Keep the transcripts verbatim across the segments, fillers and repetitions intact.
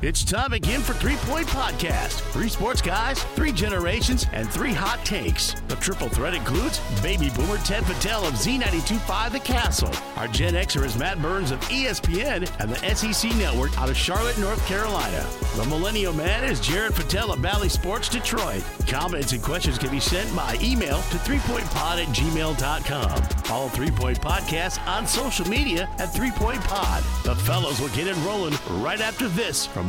It's time again for Three Point Podcast. Three sports guys, three generations, and three hot takes. The triple threat includes baby boomer Ted Patel of Z nine two five The Castle. Our Gen Xer is Matt Burns of E S P N and the S E C Network out of Charlotte, North Carolina. The millennial man is Jared Patel of Bally Sports Detroit. Comments and questions can be sent by email to three point pod at gmail dot com. Follow Three Point Podcast on social media at Three Point Pod. The fellows will get it rolling right after this from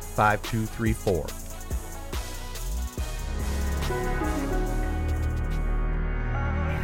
five two three four.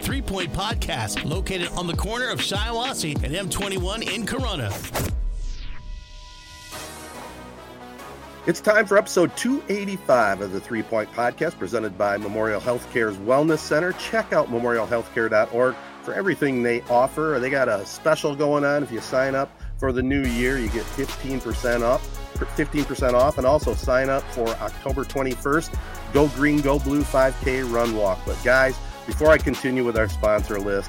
Three Point Podcast, located on the corner of Shiawassee and M twenty-one in Corunna. It's time for episode two eighty-five of the Three Point Podcast, presented by Memorial Healthcare's Wellness Center. Check out memorial healthcare dot org for everything they offer. They got a special going on. If you sign up for the new year, you get fifteen percent off, fifteen percent off, and also sign up for October twenty-first. Go Green, Go Blue five K Run Walk. But guys, before I continue with our sponsor list,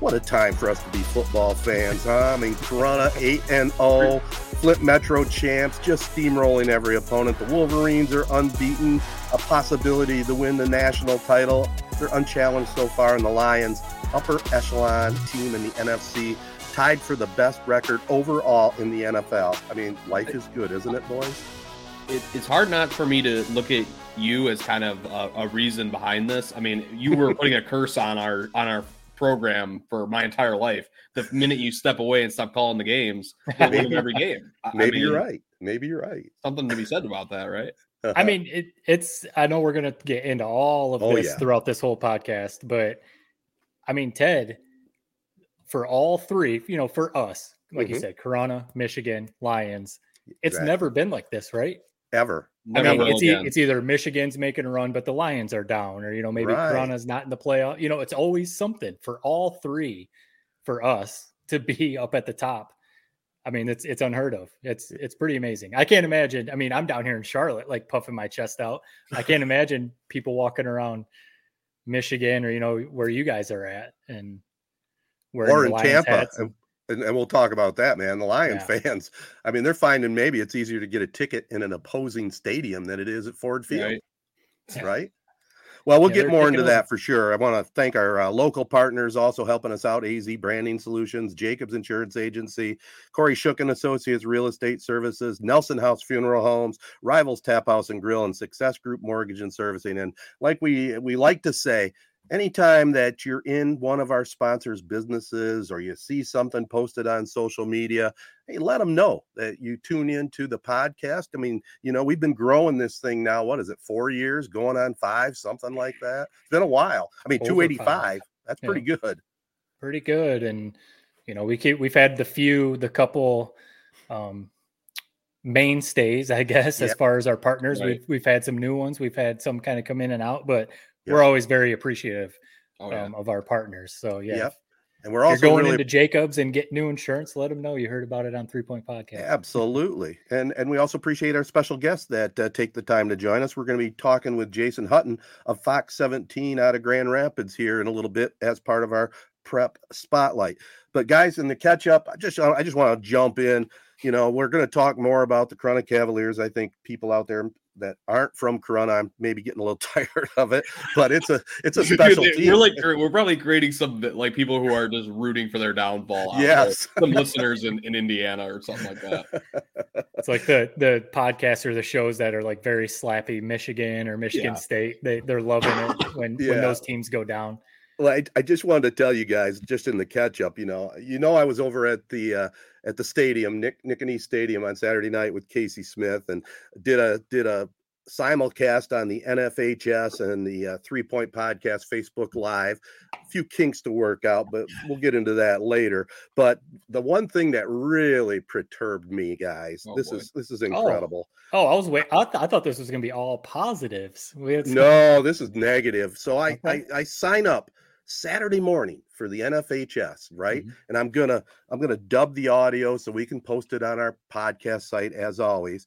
what a time for us to be football fans, huh? I mean, Corunna eight and oh, Flint Metro champs, just steamrolling every opponent. The Wolverines are unbeaten, a possibility to win the national title. They're unchallenged so far, and the Lions, upper echelon team in the N F C, tied for the best record overall in the N F L. I mean, life is good, isn't it, boys? It, it's hard not for me to look at you as kind of a, a reason behind this. I mean, you were putting a curse on our on our program for my entire life. The minute you step away and stop calling the games, we'll maybe, win every game. I, maybe I mean, you're right. Maybe you're right. Something to be said about that, right? Uh-huh. I mean, it, it's. I know we're gonna get into all of oh, this yeah. throughout this whole podcast, but I mean, Ted, for all three, you know, for us, like mm-hmm. you said, Corunna, Michigan, Lions. It's exactly. never been like this, right? Ever. I mean, Never it's, e- it's either Michigan's making a run, but the Lions are down, or, you know, maybe right. Corunna's not in the playoff. You know, it's always something for all three for us to be up at the top. I mean, it's, it's unheard of. It's, it's pretty amazing. I can't imagine. I mean, I'm down here in Charlotte, like puffing my chest out. I can't imagine people walking around Michigan or, you know, where you guys are at and where or in Lions Tampa. Hats and- And, and we'll talk about that, man. The Lions yeah. fans, I mean, they're finding maybe it's easier to get a ticket in an opposing stadium than it is at Ford Field, right? Yeah. right? Well, we'll yeah, get more into that up. for sure. I want to thank our uh, local partners also helping us out, A Z Branding Solutions, Jacobs Insurance Agency, Corey Shook and Associates Real Estate Services, Nelson House Funeral Homes, Rivals Tap House and Grill, and Success Group Mortgage and Servicing. And like we we like to say, anytime that you're in one of our sponsors' businesses or you see something posted on social media, hey, let them know that you tune in to the podcast. I mean, you know, we've been growing this thing now. What is it? Four years going on five, something like that. It's been a while. I mean, two eighty-five. That's yeah. pretty good. Pretty good. And, you know, we keep, we've had the few, the couple um, mainstays, I guess, yeah. as far as our partners. Right. We've, we've had some new ones. We've had some kind of come in and out, but we're always very appreciative oh, yeah. um, of our partners. So, yeah. Yep. And we're also if you're going really... into Jacobs and get new insurance, let them know you heard about it on Three Point Podcast. Absolutely. And and we also appreciate our special guests that uh, take the time to join us. We're going to be talking with Jason Hutton of Fox seventeen out of Grand Rapids here in a little bit as part of our prep spotlight. But guys, in the catch up, I just I just want to jump in. You know, we're going to talk more about the Corunna Cavaliers. I think people out there that aren't from Corunna, I'm maybe getting a little tired of it, but it's a it's a special Dude, team. We're like we're probably creating some like people who are just rooting for their downfall. Yes, some listeners in, in Indiana or something like that. It's like the the podcasts or the shows that are like very slappy, Michigan or Michigan yeah. State. They they're loving it when, yeah. when those teams go down. Well, I, I just wanted to tell you guys, just in the catch up, you know, you know, I was over at the uh, at the stadium, Nick Nicanee Stadium, on Saturday night with Casey Smith, and did a did a simulcast on the N F H S and the uh, Three Point Podcast Facebook Live. A few kinks to work out, but we'll get into that later. But the one thing that really perturbed me, guys, oh, this boy. is this is incredible. Oh, oh I was wait. I, th- I thought this was going to be all positives. We had some- no, this is negative. So I, okay. I I sign up Saturday morning for the N F H S, right? Mm-hmm. And I'm gonna I'm gonna dub the audio so we can post it on our podcast site as always.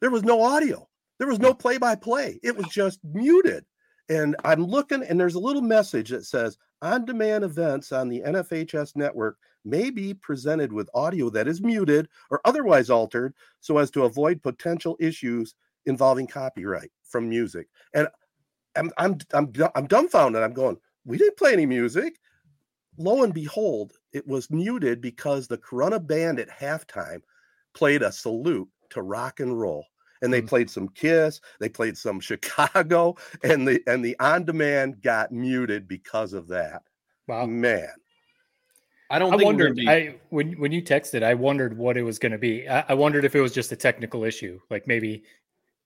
There was no audio. There was no play-by-play. It was just muted. And I'm looking, and there's a little message that says, on-demand events on the N F H S network may be presented with audio that is muted or otherwise altered so as to avoid potential issues involving copyright from music. And I'm I'm I'm, I'm dumbfounded. I'm going, we didn't play any music. Lo and behold, it was muted because the Corunna Band at halftime played a salute to rock and roll. And they played some Kiss, they played some Chicago, and the and the on-demand got muted because of that. Wow, man! I don't. I think wondered. Be... I when when you texted, I wondered what it was going to be. I, I wondered if it was just a technical issue, like maybe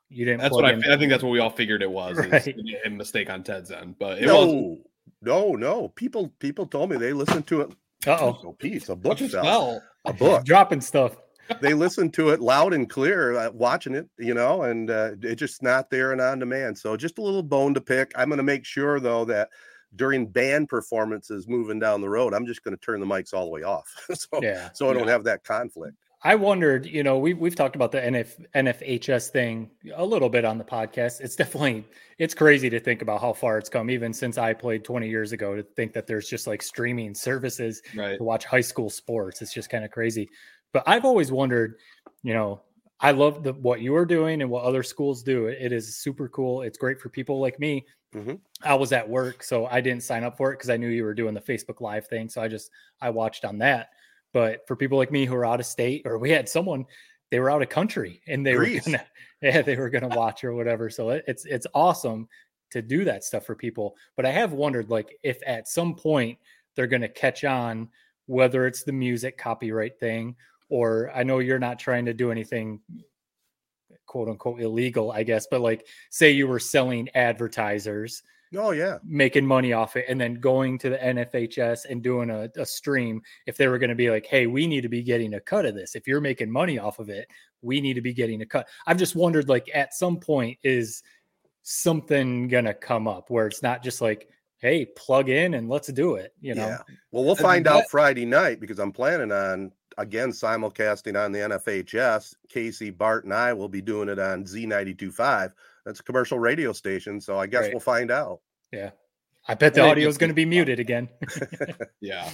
you didn't. That's what I, I think. That's what we all figured it was, right? Is a mistake on Ted's end, but it no, wasn't. no, no. People people told me they listened to it. Uh oh, piece a book fell. A book dropping stuff. They listened to it loud and clear, uh, watching it, you know, and uh, it's just not there and on demand. So just a little bone to pick. I'm going to make sure, though, that during band performances moving down the road, I'm just going to turn the mics all the way off. so, yeah, so I don't yeah. have that conflict. I wondered, you know, we, we've talked about the N F H S thing a little bit on the podcast. It's definitely, it's crazy to think about how far it's come, even since I played twenty years ago, to think that there's just like streaming services right. to watch high school sports. It's just kind of crazy. But I've always wondered, you know, I love the, what you are doing and what other schools do. It, it is super cool. It's great for people like me. Mm-hmm. I was at work, so I didn't sign up for it because I knew you were doing the Facebook Live thing. So I just, I watched on that. But for people like me who are out of state, or we had someone, they were out of country and they Greece. were gonna, yeah, they were going to watch or whatever. So it, it's, it's awesome to do that stuff for people. But I have wondered, like, if at some point they're going to catch on, whether it's the music copyright thing, or I know you're not trying to do anything, quote unquote, illegal, I guess. But like, say you were selling advertisers. Oh, yeah. Making money off it and then going to the N F H S and doing a, a stream. If they were going to be like, hey, we need to be getting a cut of this. If you're making money off of it, we need to be getting a cut. I've just wondered, like, at some point, is something going to come up where it's not just like, hey, plug in and let's do it, you know? Yeah. Well, we'll find out Friday night because I'm planning on, again, simulcasting on the N F H S. Casey, Bart, and I will be doing it on Z nine two five. That's a commercial radio station, so I guess right. we'll find out. Yeah. I bet the audio is going to be muted again. yeah.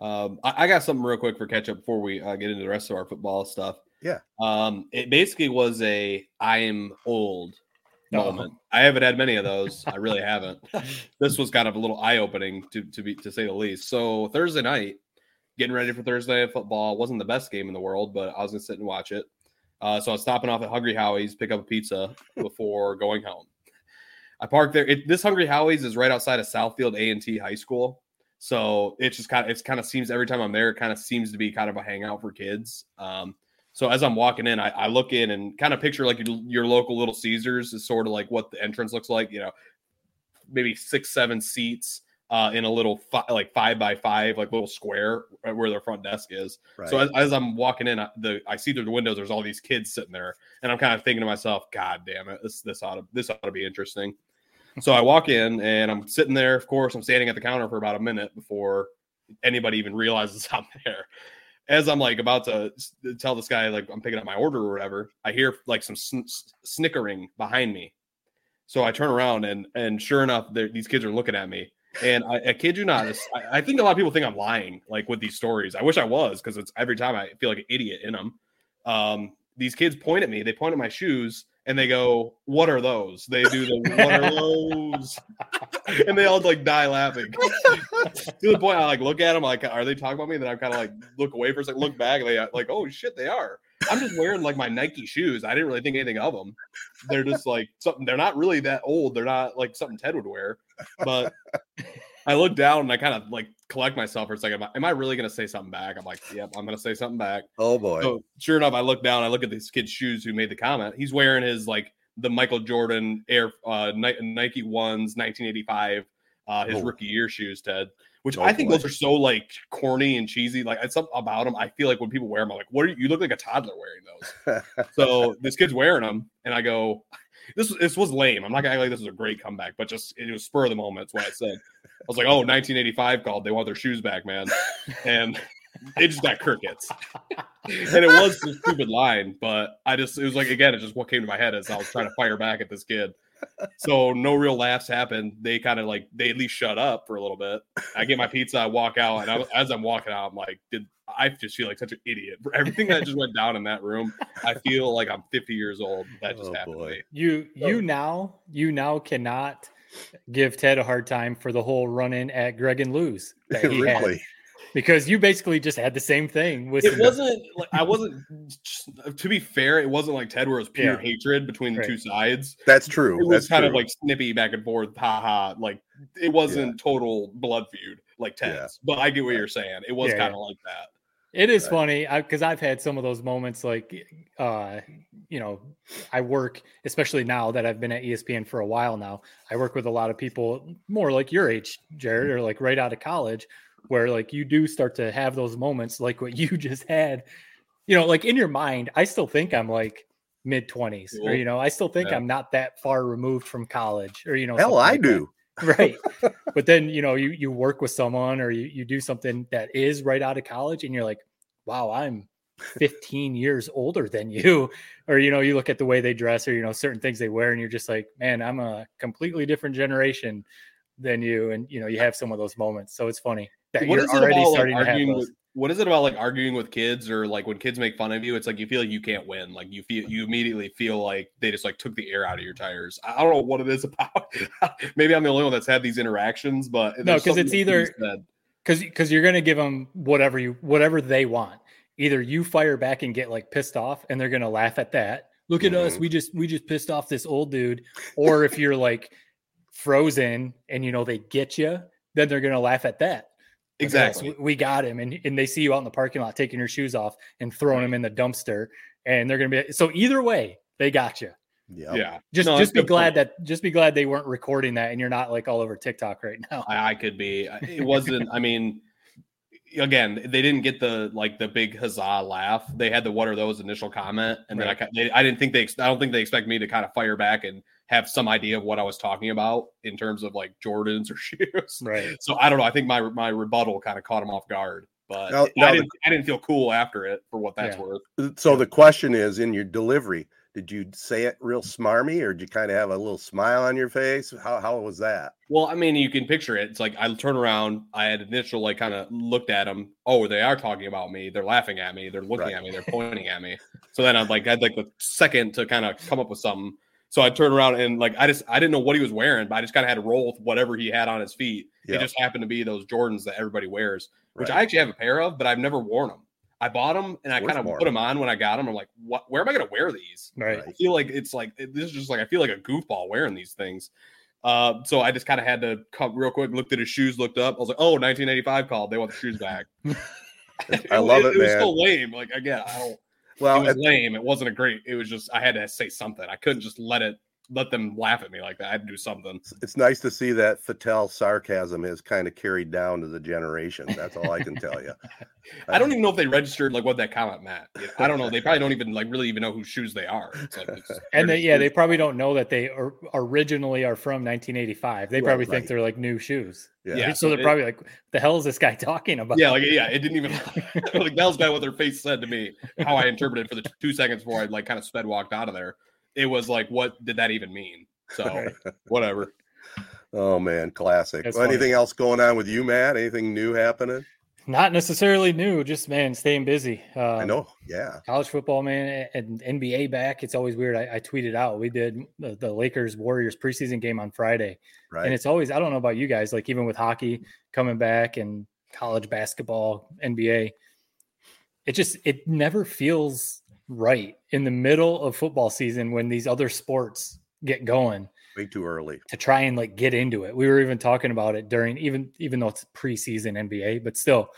Um, I, I got something real quick for catch-up before we uh, get into the rest of our football stuff. Yeah. Um, it basically was a I am old moment. No. I haven't had many of those. I really haven't. This was kind of a little eye-opening, to, to, be, to say the least. So Thursday night, getting ready for Thursday night football. Wasn't the best game in the world, but I was going to sit and watch it. Uh, so I was stopping off at Hungry Howie's, pick up a pizza before going home. I parked there. It, this Hungry Howie's is right outside of Southfield A and T High School. So it just kind of, it's kind of seems every time I'm there, it kind of seems to be kind of a hangout for kids. Um, so as I'm walking in, I, I look in and kind of picture like your, your local Little Caesars is sort of like what the entrance looks like, you know, maybe six, seven seats. Uh, in a little fi- like five by five, like little square where their front desk is. Right. So as, as I'm walking in, I, the I see through the windows there's all these kids sitting there, and I'm kind of thinking to myself, "God damn it, this this ought to this ought to be interesting." So I walk in and I'm sitting there. Of course, I'm standing at the counter for about a minute before anybody even realizes I'm there. As I'm like about to tell this guy like I'm picking up my order or whatever, I hear like some sn- snickering behind me. So I turn around and and sure enough, these kids are looking at me. And I, I kid you not, I, I think a lot of people think I'm lying, like with these stories. I wish I was, because it's every time I feel like an idiot in them. Um, these kids point at me, they point at my shoes, and they go, "What are those?" They do the "What are those?" and they all like die laughing. To the point, I like look at them, like, "Are they talking about me?" And then I kind of like look away for a second, look back, and they like, "Oh shit, they are." I'm just wearing like my Nike shoes. I didn't really think anything of them. They're just like something. They're not really that old. They're not like something Ted would wear. But I look down and I kind of like collect myself for a second. Am I really going to say something back? I'm like, yep, I'm going to say something back. Oh boy. So sure enough, I look down. I look at this kid's shoes who made the comment. He's wearing his like the Michael Jordan Air uh, Nike ones, nineteen eighty-five, uh, his oh. rookie year shoes, Ted. Which oh, I think boy. those are so like corny and cheesy. Like it's something about them. I feel like when people wear them, I'm like, "What? Are you, you look like a toddler wearing those." So this kid's wearing them, and I go, "This this was lame." I'm not gonna act like this was a great comeback, but just it was spur of the moment. That's what I said. I was like, "Oh, nineteen eighty-five called. They want their shoes back, man." And it just got crickets. And it was a stupid line, but I just it was like again, it's just what came to my head as I was trying to fire back at this kid. So no real laughs happened. They kind of like they at least shut up for a little bit. I get my pizza, I walk out, and I, as I'm walking out, I'm like, "Did I just feel like such an idiot for everything that just went down in that room?" I feel like I'm fifty years old. That just oh, happened. Boy. To me. You so, you now you now cannot give Ted a hard time for the whole run in at Greg and Lou's that he really? had. Because you basically just had the same thing. With it wasn't like I wasn't. To be fair, it wasn't like Ted, where it was pure yeah. hatred between the right. two sides. That's true. It was That's kind true. of like snippy back and forth, ha ha. Like it wasn't yeah. total blood feud like Ted's. Yeah. But I get what you're saying. It was yeah, kind of yeah. like that. It is right. funny because I've had some of those moments. Like, uh, you know, I work, especially now that I've been at E S P N for a while now. I work with a lot of people more like your age, Jared, or like right out of college. Where like you do start to have those moments like what you just had, you know, like in your mind, I still think I'm like mid twenties cool. or, you know, I still think yeah. I'm not that far removed from college or, you know, hell I like do. Right. But then, you know, you, you work with someone or you, you do something that is right out of college and you're like, wow, I'm fifteen years older than you. Or, you know, you look at the way they dress or, you know, certain things they wear and you're just like, man, I'm a completely different generation than you. And, you know, you have some of those moments. So it's funny. What is, it about, like, arguing with, what is it about like arguing with kids or like when kids make fun of you? It's like you feel like you can't win. Like you feel you immediately feel like they just like took the air out of your tires. I don't know what it is about. Maybe I'm the only one that's had these interactions, but no, because it's either because because you're gonna give them whatever you whatever they want. Either you fire back and get like pissed off, and they're gonna laugh at that. Look mm-hmm. at us, we just we just pissed off this old dude. Or if you're like frozen and you know they get you, then they're gonna laugh at that. Exactly. Yes, we got him. And, and they see you out in the parking lot taking your shoes off and throwing right. them in the dumpster. And they're going to be, so either way, they got you. Yeah. yeah. Just, no, just be glad point. that, just be glad they weren't recording that. And you're not like all over TikTok right now. I, I could be, it wasn't, I mean, again, they didn't get the, like the big huzzah laugh. They had the, what are those initial comment. And right. then I, they, I didn't think they, I don't think they expect me to kind of fire back and have some idea of what I was talking about in terms of like Jordans or shoes. Right. So I don't know. I think my, my rebuttal kind of caught him off guard, but now, now I, didn't, the, I didn't feel cool after it for what that's yeah. worth. So the question is in your delivery, did you say it real smarmy or did you kind of have a little smile on your face? How, how was that? Well, I mean, you can picture it. It's like, I turn around, I had initial, like kind of looked at them. Oh, they are talking about me. They're laughing at me. They're looking right. at me. They're pointing at me. So then I'd like, I had like a second to kind of come up with something. So I turned around and like, I just, I didn't know what he was wearing, but I just kind of had to roll with whatever he had on his feet. Yeah. It just happened to be those Jordans that everybody wears, which right. I actually have a pair of, but I've never worn them. I bought them and I kind of put them on when I got them. I'm like, what, where am I going to wear these? Right. I feel like it's like, it, this is just like, I feel like a goofball wearing these things. Uh, so I just kind of had to come real quick, looked at his shoes, looked up. I was like, oh, nineteen eighty-five called. They want the shoes back. I love it, it, it man. It was so lame. Like, again, I don't. Well, it was lame. It wasn't a great. It was just I had to say something. I couldn't just let it let them laugh at me like that. I had to do something. It's nice to see that Fattel sarcasm has kind of carried down to the generation. That's all I can tell you. I don't even know if they registered like what that comment meant. I don't know. They probably don't even like really even know whose shoes they are. It's like, it's and they, yeah, they probably don't know that they are, originally are from nineteen eighty-five. They probably right, think right. they're like new shoes. Yeah. yeah so they're it, probably like, the hell is this guy talking about? Yeah. Like, yeah. It didn't even like that was bad what their face said to me, how I interpreted it for the two seconds before I like kind of sped walked out of there. It was like, what did that even mean? So whatever. Oh man. Classic. Well, anything else going on with you, Matt? Anything new happening? Not necessarily new, just man, staying busy. Uh, I know. Yeah. College football, man, and N B A back. It's always weird. I, I tweeted out, we did the, the Lakers Warriors preseason game on Friday. Right. And it's always, I don't know about you guys, like even with hockey coming back and college basketball, N B A, it just, it never feels right in the middle of football season when these other sports get going. Way too early to try and like get into it. We were even talking about it during, even, even though it's preseason N B A, but still,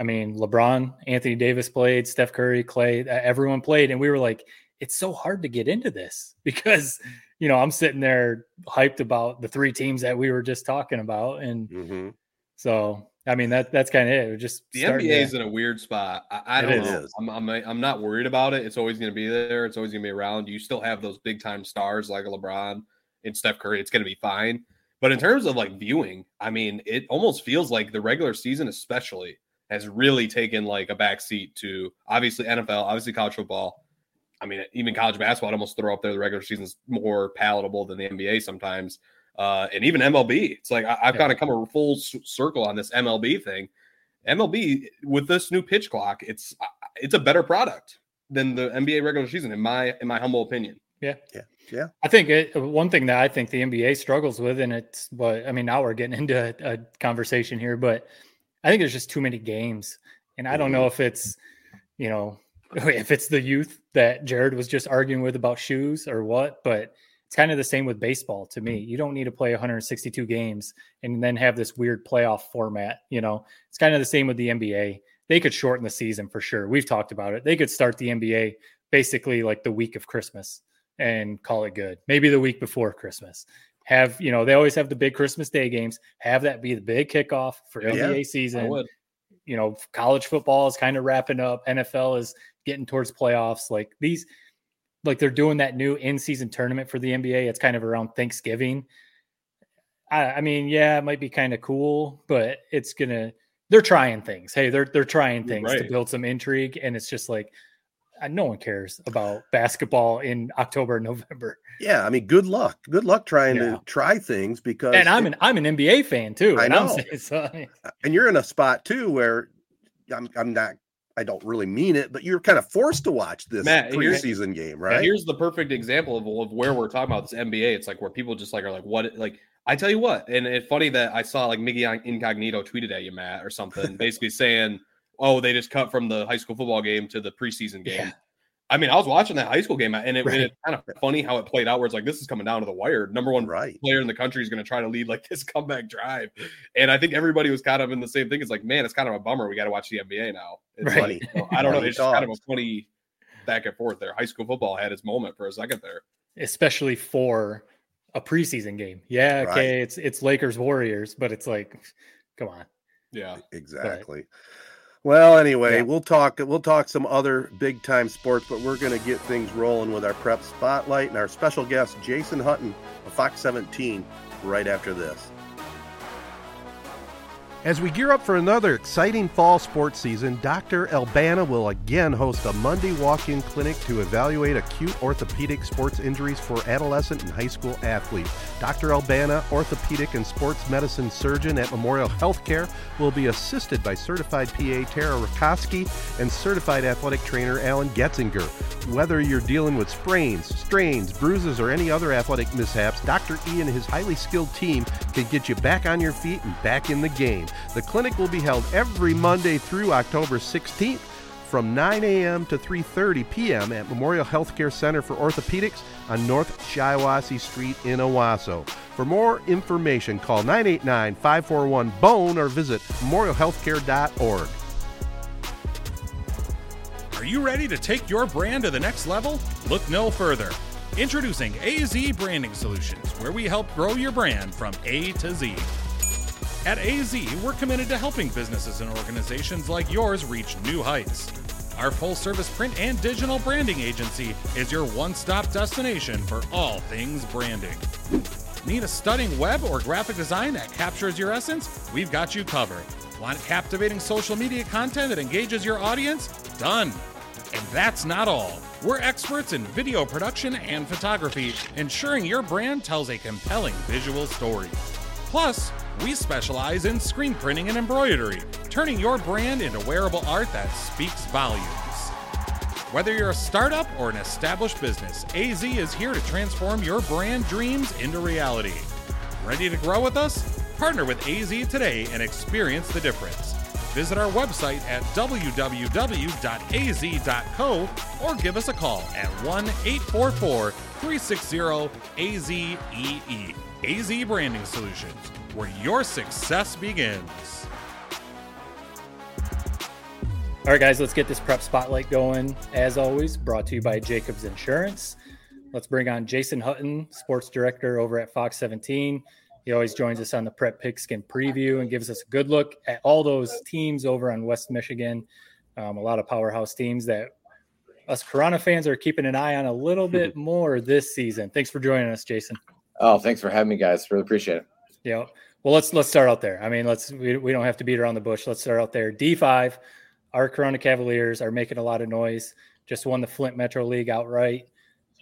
I mean, LeBron, Anthony Davis played, Steph Curry, Clay, everyone played. And we were like, it's so hard to get into this because, you know, I'm sitting there hyped about the three teams that we were just talking about. And mm-hmm. so, I mean, that that's kind of it. We're just the N B A is in a weird spot. I, I don't is. know. I'm, I'm I'm not worried about it. It's always going to be there. It's always going to be around. You still have those big time stars like LeBron and Steph Curry. It's going to be fine. But in terms of like viewing, I mean, it almost feels like the regular season, especially, has really taken like a backseat to obviously N F L, obviously college football. I mean, even college basketball, I'd almost throw up there the regular season's more palatable than the N B A sometimes. Uh, and even M L B. It's like I, I've yeah. kind of come a full c- circle on this M L B thing. M L B, with this new pitch clock, it's it's a better product than the N B A regular season, in my in my humble opinion. Yeah. Yeah. Yeah. I think it, one thing that I think the N B A struggles with, and it's, but I mean, now we're getting into a, a conversation here, but I think there's just too many games. And I don't know if it's, you know, if it's the youth that Jared was just arguing with about shoes or what, but it's kind of the same with baseball to me. You don't need to play one hundred sixty-two games and then have this weird playoff format. You know, it's kind of the same with the N B A. They could shorten the season for sure. We've talked about it. They could start the N B A basically like the week of Christmas and call it good. Maybe the week before Christmas. Have, you know, they always have the big Christmas Day games. Have that be the big kickoff for yeah, N B A yeah, season. You know, college football is kind of wrapping up. N F L is getting towards playoffs. Like these, like they're doing that new in-season tournament for the N B A. It's kind of around Thanksgiving. I, I mean, yeah, it might be kind of cool, but it's gonna. They're trying things. Hey, they're they're trying things right. to build some intrigue, and it's just like no one cares about basketball in October, November. Yeah, I mean, good luck. Good luck trying yeah. to try things because. And I'm it, an I'm an N B A fan too. I know. And, I'm, so. and you're in a spot too where I'm I'm not. I don't really mean it, but you're kind of forced to watch this Matt, preseason game, right? Here's the perfect example of, of where we're talking about this N B A. It's like where people just like are like, what? Like, I tell you what, and it's funny that I saw like Mickey Incognito tweeted at you, Matt, or something, basically saying, oh, they just cut from the high school football game to the preseason game. Yeah. I mean, I was watching that high school game, and it, right. and it's kind of funny how it played out where it's like, this is coming down to the wire. Number one right. player in the country is going to try to lead like this comeback drive. And I think everybody was kind of in the same thing. It's like, man, it's kind of a bummer. We got to watch the N B A now. It's right. funny. So, I don't know. It's just kind of a funny back and forth there. High school football had its moment for a second there. Especially for a preseason game. Yeah, right. okay, it's it's Lakers Warriors, but it's like, come on. Yeah. Exactly. But, Well, anyway, yeah. we'll talk We'll talk some other big-time sports, but we're going to get things rolling with our Prep Spotlight and our special guest, Jason Hutton of Fox seventeen, right after this. As we gear up for another exciting fall sports season, Doctor Albana will again host a Monday walk-in clinic to evaluate acute orthopedic sports injuries for adolescent and high school athletes. Doctor Albana, orthopedic and sports medicine surgeon at Memorial Healthcare, will be assisted by certified P A Tara Rakoski and certified athletic trainer Alan Getzinger. Whether you're dealing with sprains, strains, bruises, or any other athletic mishaps, Doctor E and his highly skilled team can get you back on your feet and back in the game. The clinic will be held every Monday through October sixteenth from nine a.m. to three thirty p.m. at Memorial Healthcare Center for Orthopedics on North Shiawassee Street in Owasso. For more information, call nine eight nine, five four one, B O N E or visit memorial healthcare dot org. Are you ready to take your brand to the next level? Look no further. Introducing A Z Branding Solutions, where we help grow your brand from A to Z. At A Z, we're committed to helping businesses and organizations like yours reach new heights. Our full-service print and digital branding agency is your one-stop destination for all things branding. Need a stunning web or graphic design that captures your essence? We've got you covered. Want captivating social media content that engages your audience? Done. And that's not all. We're experts in video production and photography, ensuring your brand tells a compelling visual story. Plus, we specialize in screen printing and embroidery, turning your brand into wearable art that speaks volumes. Whether you're a startup or an established business, A Z is here to transform your brand dreams into reality. Ready to grow with us? Partner with A Z today and experience the difference. Visit our website at w w w dot a z dot c o or give us a call at one eight four four, three six zero, A Z E E. A Z Branding Solutions, where your success begins. All right, guys, let's get this prep spotlight going. As always, brought to you by Jacobs Insurance. Let's bring on Jason Hutton, sports director over at Fox seventeen. He always joins us on the Prep Pigskin Preview and gives us a good look at all those teams over on West Michigan. Um, a lot of powerhouse teams that us Corunna fans are keeping an eye on a little bit more this season. Thanks for joining us, Jason. Oh, thanks for having me, guys. Really appreciate it. Yeah. Well, let's let's start out there. I mean, let's we, we don't have to beat around the bush. Let's start out there. D five. Our Corunna Cavaliers are making a lot of noise. Just won the Flint Metro League outright.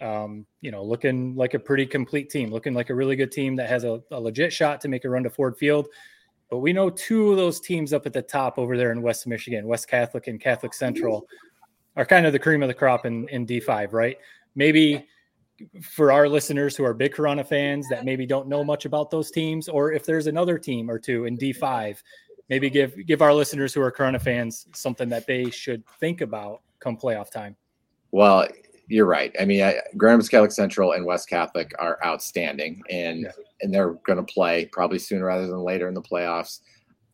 Um, you know, looking like a pretty complete team, looking like a really good team that has a, a legit shot to make a run to Ford Field. But we know two of those teams up at the top over there in West Michigan, West Catholic and Catholic Central, are kind of the cream of the crop in, in D five, right? Maybe for our listeners who are big Corunna fans that maybe don't know much about those teams, or if there's another team or two in D five, maybe give give our listeners who are Corunna fans something that they should think about come playoff time. Well, you're right. I mean, I, Grand Rapids Catholic Central and West Catholic are outstanding, and yeah. and they're going to play probably sooner rather than later in the playoffs.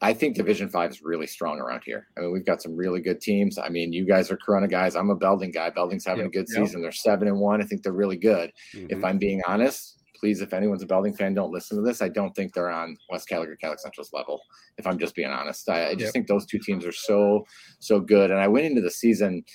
I think Division Five is really strong around here. I mean, we've got some really good teams. I mean, you guys are Corunna guys. I'm a Belding guy. Belding's having yep, a good yep. season. They're seven and one. I think they're really good. Mm-hmm. If I'm being honest, please, if anyone's a Belding fan, don't listen to this. I don't think they're on West Catholic or Catholic Central's level. If I'm just being honest, I, I just yep. think those two teams are so, so good. And I went into the season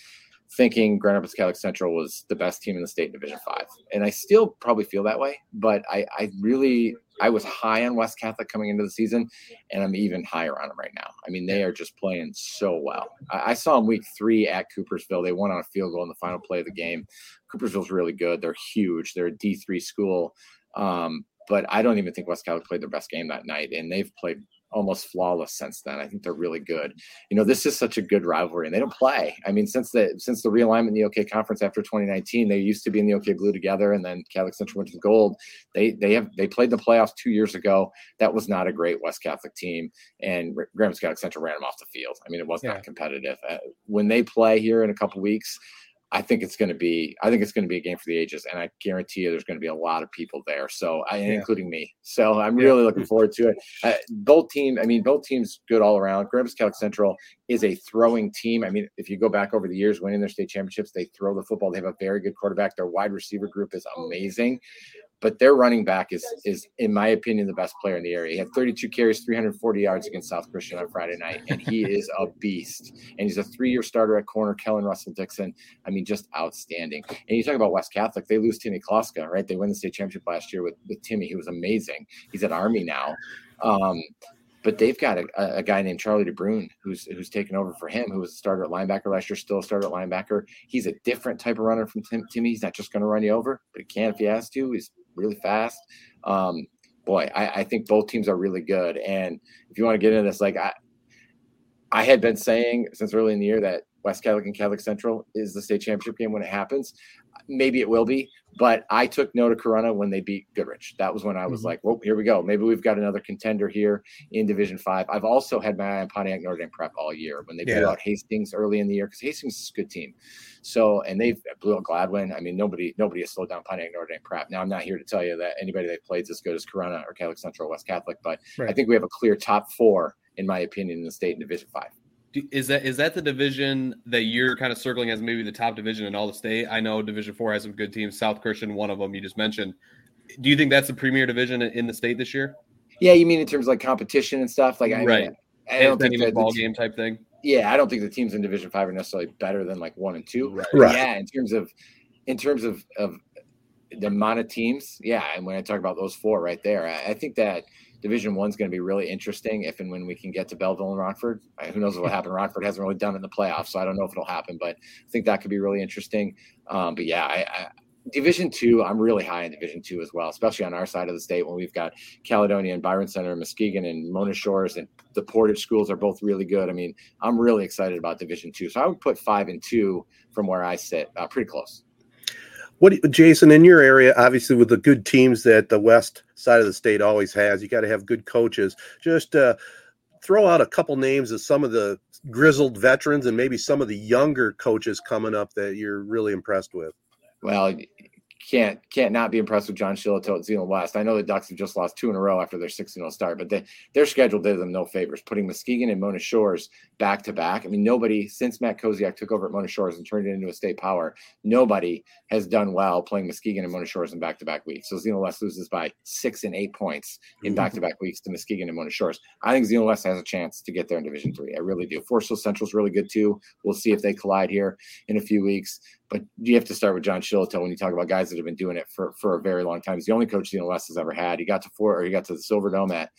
thinking Grand Rapids Catholic Central was the best team in the state in Division Five, and I still probably feel that way. But I, I really, I was high on West Catholic coming into the season, and I'm even higher on them right now. I mean, they are just playing so well. I, I saw them week three at Coopersville. They won on a field goal in the final play of the game. Coopersville's really good. They're huge. They're a D three school. Um, but I don't even think West Catholic played their best game that night, and they've played almost flawless since then. I think they're really good. You know, this is such a good rivalry, and they don't play. I mean, since the since the realignment in the OK Conference after twenty nineteen, they used to be in the OK Blue together, and then Catholic Central went to the Gold. They they have they played the playoffs two years ago. That was not a great West Catholic team, and Grand Rapids Catholic Central ran them off the field. I mean, it was yeah. not competitive. Uh, when they play here in a couple weeks, I think it's going to be I think it's going to be a game for the ages, and I guarantee you there's going to be a lot of people there, so I, yeah. including me. So I'm really yeah. looking forward to it. Uh, both team, I mean, both teams good all around. Grand Rapids Catholic Central is a throwing team. I mean, if you go back over the years, winning their state championships, they throw the football. They have a very good quarterback. Their wide receiver group is amazing. But their running back is, is, in my opinion, the best player in the area. He had thirty-two carries, three hundred forty yards against South Christian on Friday night, and he is a beast. And he's a three-year starter at corner, Kellen Russell Dixon. I mean, just outstanding. And you talk about West Catholic, they lose Timmy Kloska, right? They win the state championship last year with, with Timmy. He was amazing. He's at Army now. Um, but they've got a, a guy named Charlie DeBrun who's who's taken over for him, who was a starter at linebacker last year, still a starter at linebacker. He's a different type of runner from Tim, Timmy. He's not just going to run you over, but he can if he has to. He's really fast. Um, boy, I, I think both teams are really good. And if you want to get into this, like I, I had been saying since early in the year that West Catholic and Catholic Central is the state championship game when it happens. Maybe it will be, but I took note of Corunna when they beat Goodrich. That was when I was mm-hmm. like, well, here we go. Maybe we've got another contender here in Division Five. I've also had my eye on Pontiac Notre Dame Prep all year when they yeah. blew out Hastings early in the year, because Hastings is a good team. So, and they blew out Gladwin. I mean, nobody nobody has slowed down Pontiac Notre Dame Prep. Now, I'm not here to tell you that anybody they played is as good as Corunna or Catholic Central or West Catholic, but right. I think we have a clear top four, in my opinion, in the state in Division Five. Is that is that the division that you're kind of circling as maybe the top division in all the state? I know Division Four has some good teams. South Christian, one of them you just mentioned. Do you think that's the premier division in the state this year? Yeah, you mean in terms of like competition and stuff? Like I right. mean, I don't think that ball game type thing. Yeah, I don't think the teams in Division Five are necessarily better than like one and two. Right. right. Yeah, in terms of in terms of, of the amount of teams. Yeah, and when I talk about those four right there, I, I think that Division One is going to be really interesting if and when we can get to Belleville and Rockford. Who knows what will happen? Rockford hasn't really done it in the playoffs, so I don't know if it'll happen, but I think that could be really interesting. Um, but yeah, I, I, Division Two, I'm really high in Division Two as well, especially on our side of the state when we've got Caledonia and Byron Center and Muskegon and Mona Shores, and the Portage schools are both really good. I mean, I'm really excited about Division Two, so I would put five and two from where I sit, uh, pretty close. What, Jason, in your area, obviously with the good teams that the west side of the state always has, you got to have good coaches. Just uh, throw out a couple names of some of the grizzled veterans and maybe some of the younger coaches coming up that you're really impressed with? Well, can't can't not be impressed with John Shillitoe at Zeeland West. I know the Ducks have just lost two in a row after their six and oh start, but they, their schedule did them no favors, putting Muskegon and Mona Shores back-to-back. I mean, nobody, since Matt Kosiak took over at Mona Shores and turned it into a state power, nobody has done well playing Muskegon and Mona Shores in back-to-back weeks. So Zeeland West loses by six and eight points in mm-hmm. back-to-back weeks to Muskegon and Mona Shores. I think Zeeland West has a chance to get there in Division Three. I really do. Forest Hill Central's really good, too. We'll see if they collide here in a few weeks. But you have to start with John Shillitoe when you talk about guys that have been doing it for, for a very long time. He's the only coach Zeeland West has ever had. He got to four, or he got to the Silver Dome at,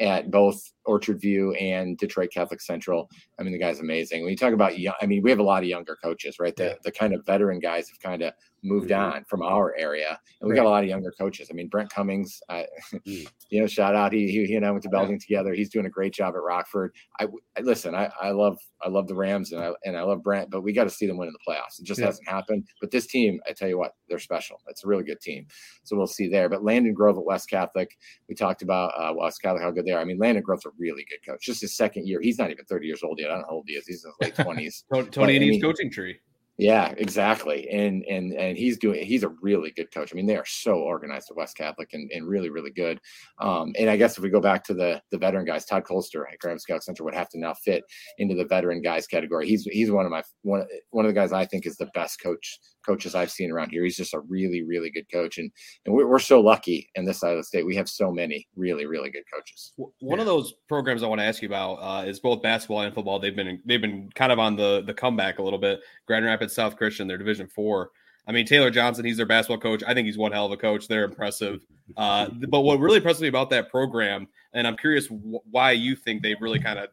at both Orchard View and Detroit Catholic Central. I mean, the guy's amazing. When you talk about young, I mean, we have a lot of younger coaches, right? The yeah. the kind of veteran guys have kind of moved mm-hmm. on from our area, and we right. got a lot of younger coaches. I mean, Brent Cummings, I, mm. you know, shout out. He, he he and I went to Belding yeah. together. He's doing a great job at Rockford. I, I listen. I, I love I love the Rams and I and I love Brent, but we got to see them win in the playoffs. It just yeah. hasn't happened. But this team, I tell you what, they're special. It's a really good team. So we'll see there. But Landon Grove at West Catholic, we talked about uh, West Catholic how good they are. I mean, Landon Grove's a really good coach. Just his second year. He's not even thirty years old yet. I don't know how old he is. He's in his late twenties. Tony but, and I mean, his coaching tree. Yeah, exactly. And and and he's doing he's a really good coach. I mean, they are so organized at West Catholic and, and really, really good. Um, and I guess if we go back to the the veteran guys, Todd Colster at Grand Rapids Central would have to now fit into the veteran guys category. He's he's one of my one one of the guys I think is the best coach coaches I've seen around here. He's just a really, really good coach. And and we're, we're so lucky in this side of the state. We have so many really, really good coaches. One yeah. of those programs I want to ask you about uh, is both basketball and football. They've been they've been kind of on the the comeback a little bit. Grand Rapids South Christian, their Division Four. I mean, Taylor Johnson, he's their basketball coach. I think he's one hell of a coach. They're impressive. Uh, but what really impressed me about that program, and I'm curious wh- why you think they've really kind of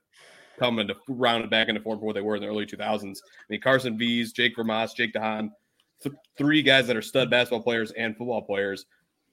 come into rounded back into form for what they were in the early two thousands. I mean, Carson Vees, Jake Vermas, Jake DeHaan, th- three guys that are stud basketball players and football players.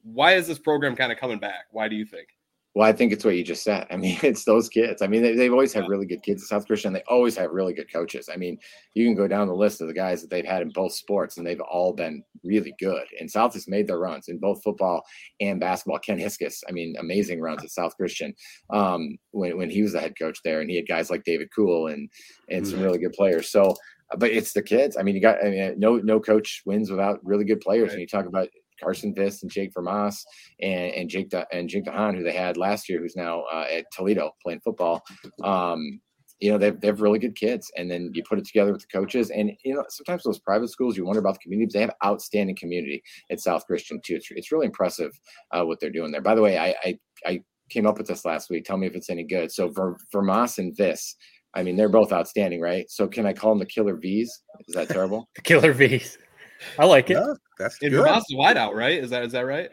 Why is this program kind of coming back? Why do you think? Well, I think it's what you just said. I mean, it's those kids. I mean, they, they've always had really good kids at South Christian. They always have really good coaches. I mean, you can go down the list of the guys that they've had in both sports, and they've all been really good. And South has made their runs in both football and basketball. Ken Hiskus, I mean, amazing runs at South Christian um, when, when he was the head coach there, and he had guys like David Kuhl and, and some really good players. So, but it's the kids. I mean, you got I mean, no no coach wins without really good players. When you talk about Carson Vist and Jake Vermas and, and Jake De, and Jake DeHaan, who they had last year, who's now uh, at Toledo playing football. Um, you know, they have, they have really good kids. And then you put it together with the coaches. And, you know, sometimes those private schools, you wonder about the community, but they have outstanding community at South Christian, too. It's, it's really impressive uh, what they're doing there. By the way, I, I, I came up with this last week. Tell me if it's any good. So Ver, Vermas and Vist, I mean, they're both outstanding, right? So can I call them the Killer V's? Is that terrible? The Killer V's. I like it. Yeah, that's and good. Vermas is a wideout, right? Is that is that right?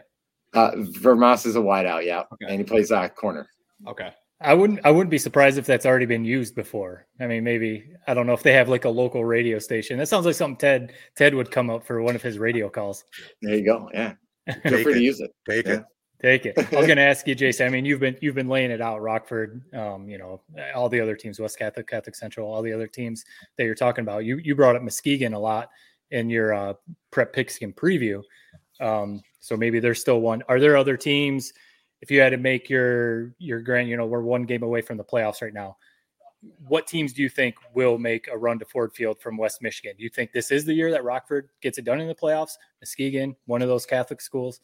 Uh, Vermas is a wideout, yeah, okay. And he plays uh, corner. Okay, I wouldn't I wouldn't be surprised if that's already been used before. I mean, maybe I don't know if they have like a local radio station. That sounds like something Ted Ted would come up for one of his radio calls. There you go. Yeah, feel free to use it. Take yeah. it. Take it. I was going to ask you, Jason. I mean, you've been you've been laying it out. Rockford, um, you know, all the other teams, West Catholic, Catholic Central, all the other teams that you're talking about. You you brought up Muskegon a lot in your uh, prep picks and preview. Um, so maybe there's still one. Are there other teams, if you had to make your, your grand, you know, we're one game away from the playoffs right now. What teams do you think will make a run to Ford Field from West Michigan? Do you think this is the year that Rockford gets it done in the playoffs? Muskegon, one of those Catholic schools.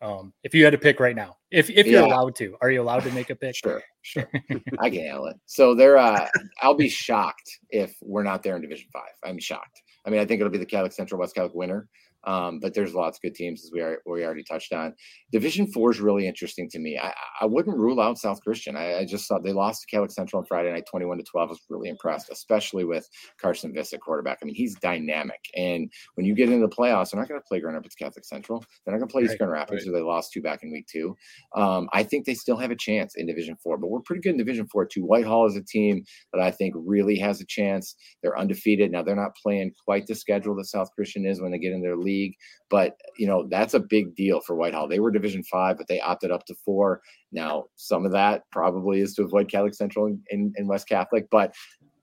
Um, if you had to pick right now, if, if you're yeah. allowed to, are you allowed to make a pick? Sure, sure. I can handle it. So they're, uh, I'll be shocked if we're not there in Division Five. I'm shocked. I mean, I think it'll be the Catholic Central West Catholic winner, um, but there's lots of good teams as we are, we already touched on. Division Four is really interesting to me. I, I wouldn't rule out South Christian. I, I just thought they lost to Catholic Central on Friday night, twenty-one to twelve. I was really impressed, especially with Carson Viss at quarterback. I mean, he's dynamic. And when you get into the playoffs, they're not going to play Grand Rapids Catholic Central. They're not going to play right, East Grand Rapids, right. who they lost to back in week two. Um, I think they still have a chance in Division Four, but we're pretty good in Division Four too. Whitehall is a team that I think really has a chance. They're undefeated. Now they're not playing quite the schedule that South Christian is when they get in their league, but you know, that's a big deal for Whitehall. They were Division Five, but they opted up to four. Now, some of that probably is to avoid Catholic Central and, and, and West Catholic, but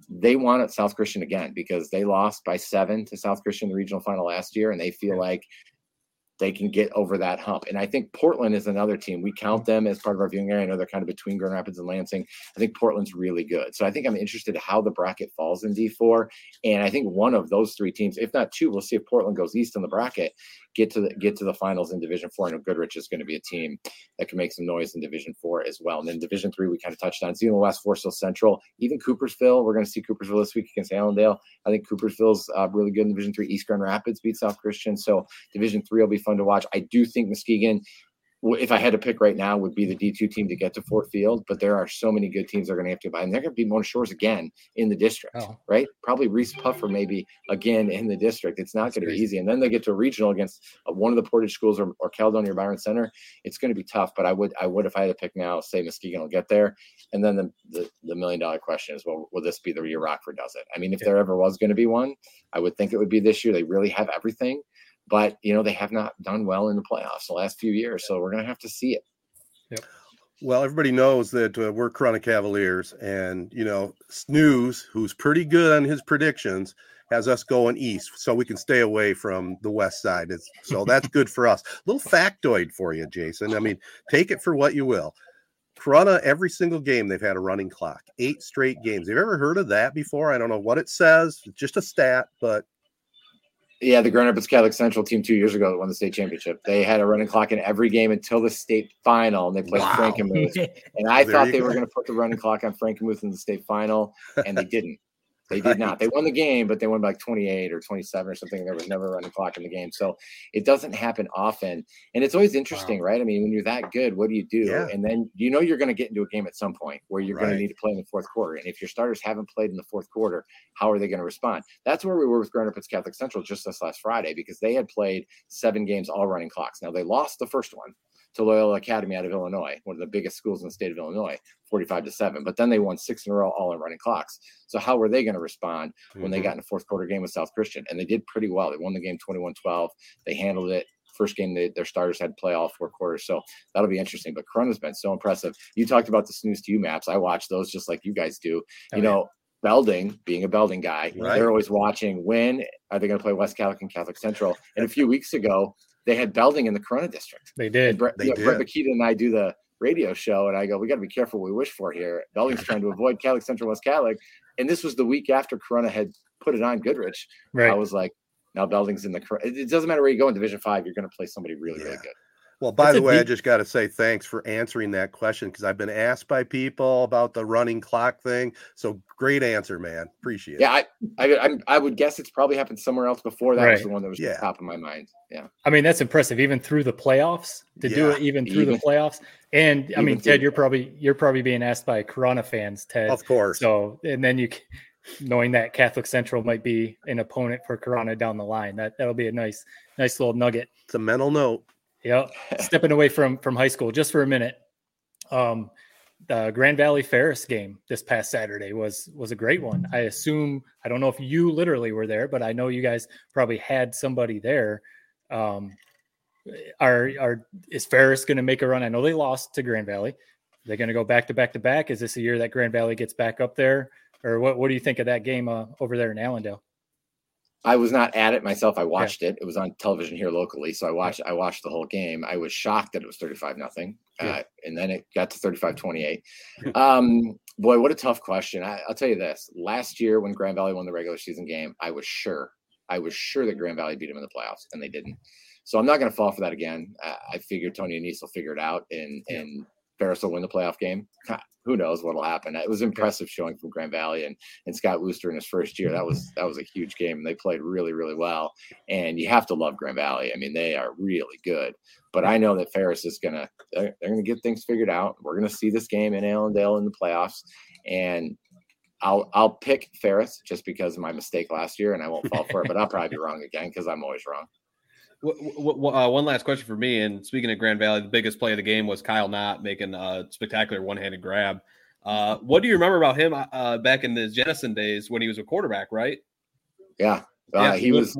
they won at South Christian again because they lost by seven to South Christian in the regional final last year, and they feel like they can get over that hump. And I think Portland is another team. We count them as part of our viewing area. I know they're kind of between Grand Rapids and Lansing. I think Portland's really good. So I think I'm interested how the bracket falls in D four. And I think one of those three teams, if not two, we'll see if Portland goes east in the bracket, get to the, get to the finals in Division four. I know Goodrich is going to be a team that can make some noise in Division four as well. And then Division three, we kind of touched on. Zeeland West, Forestville Central, even Coopersville. We're going to see Coopersville this week against Allendale. I think Coopersville's uh, really good in Division three. East Grand Rapids beat South Christian. So Division three will be fun to watch. I do think Muskegon, if I had to pick right now, would be the D two team to get to Ford Field, but there are so many good teams they're going to have to buy, and they're going to be Mona Shores again in the district, oh. right? Probably Reese Puffer maybe again in the district. It's not going to be easy. And then they get to a regional against one of the Portage schools or, or Caledonia or Byron Center. It's going to be tough, but I would, I would, if I had to pick now, say Muskegon will get there. And then the, the, the million dollar question is, well, will this be the year Rockford does it? I mean, if there ever was going to be one, I would think it would be this year. They really have everything. But, you know, they have not done well in the playoffs the last few years, so we're going to have to see it. Yep. Well, everybody knows that uh, we're Corunna Cavaliers, and, you know, Snooze, who's pretty good on his predictions, has us going east, so we can stay away from the west side. It's, so that's good for us. A little factoid for you, Jason. I mean, take it for what you will. Corunna, every single game, they've had a running clock, eight straight games. Have you ever heard of that before? I don't know what it says. It's just a stat, but... Yeah, the Grand Rapids Catholic Central team two years ago that won the state championship. They had a running clock in every game until the state final, and they played wow. Frankenmuth. And I there thought they go. were going to put the running clock on Frankenmuth in the state final, and they didn't. They did not. They won the game, but they won by like twenty-eight or twenty-seven or something. There was never a running clock in the game. So it doesn't happen often. And it's always interesting, wow. right? I mean, when you're that good, what do you do? Yeah. And then you know you're going to get into a game at some point where you're right. going to need to play in the fourth quarter. And if your starters haven't played in the fourth quarter, how are they going to respond? That's where we were with Grand Rapids Catholic Central just this last Friday, because they had played seven games, all running clocks. Now, they lost the first one to Loyola Academy out of Illinois, one of the biggest schools in the state of Illinois, forty-five to seven. But then they won six in a row, all in running clocks. So how were they going to respond when mm-hmm. they got in a fourth quarter game with South Christian? And they did pretty well. They won the game twenty-one twelve. They handled it. First game, they, their starters had to play all four quarters. So that'll be interesting. But Corunna's been so impressive. You talked about the snooze to you maps. I watch those just like you guys do. Oh, you know, yeah. Belding, being a Belding guy, right. they're always watching when are they going to play West Catholic and Catholic Central. And a few weeks ago, they had Belding in the Corunna district. They did. Brett, they you know, did. Brett Bakita and I do the radio show, and I go, we got to be careful what we wish for here. Belding's trying to avoid Catholic Central, West Catholic. And this was the week after Corunna had put it on Goodrich. Right. I was like, now Belding's in the Corunna. It doesn't matter where you go in Division five, you're going to play somebody really, yeah. really good. Well, by That's the way, deep- I just got to say thanks for answering that question, because I've been asked by people about the running clock thing. So great answer, man. Appreciate it. Yeah, I I, I'm, I would guess it's probably happened somewhere else before. That right. was the one that was yeah. at the top of my mind. Yeah. I mean, that's impressive, even through the playoffs, to yeah. do it even through even, the playoffs. And I mean, Ted, through- you're probably you're probably being asked by Corunna fans, Ted. Of course. So, and then you knowing that Catholic Central might be an opponent for Corunna down the line, that that'll be a nice nice little nugget. It's a mental note. Yep. Stepping away from, from high school just for a minute. Um, the Grand Valley Ferris game this past Saturday was, was a great one. I assume, I don't know if you literally were there, but I know you guys probably had somebody there. Um, are, are, is Ferris going to make a run? I know they lost to Grand Valley. They're going to go back to back to back. Is this a year that Grand Valley gets back up there, or what, what do you think of that game uh, over there in Allendale? I was not at it myself. I watched yeah. it. It was on television here locally, so I watched. I watched the whole game. I was shocked that it was thirty-five nothing, yeah. uh, and then it got to thirty-five twenty-eight. Um, boy, what a tough question! I, I'll tell you this: last year when Grand Valley won the regular season game, I was sure, I was sure that Grand Valley beat them in the playoffs, and they didn't. So I'm not going to fall for that again. Uh, I figure Tony and Nice will figure it out, and yeah. and Ferris will win the playoff game. Who knows what'll happen? It was impressive showing from Grand Valley and, and Scott Wooster in his first year. That was that was a huge game, and they played really, really well. And you have to love Grand Valley. I mean, they are really good. But I know that Ferris is gonna they're, they're gonna get things figured out. We're gonna see this game in Allendale in the playoffs, and I'll I'll pick Ferris just because of my mistake last year, and I won't fall for it. But I'll probably be wrong again because I'm always wrong. Uh, one last question for me. And speaking of Grand Valley, the biggest play of the game was Kyle Knott making a spectacular one-handed grab. Uh, what do you remember about him uh, back in the Jennison days when he was a quarterback, right? Yeah, uh, yeah. he was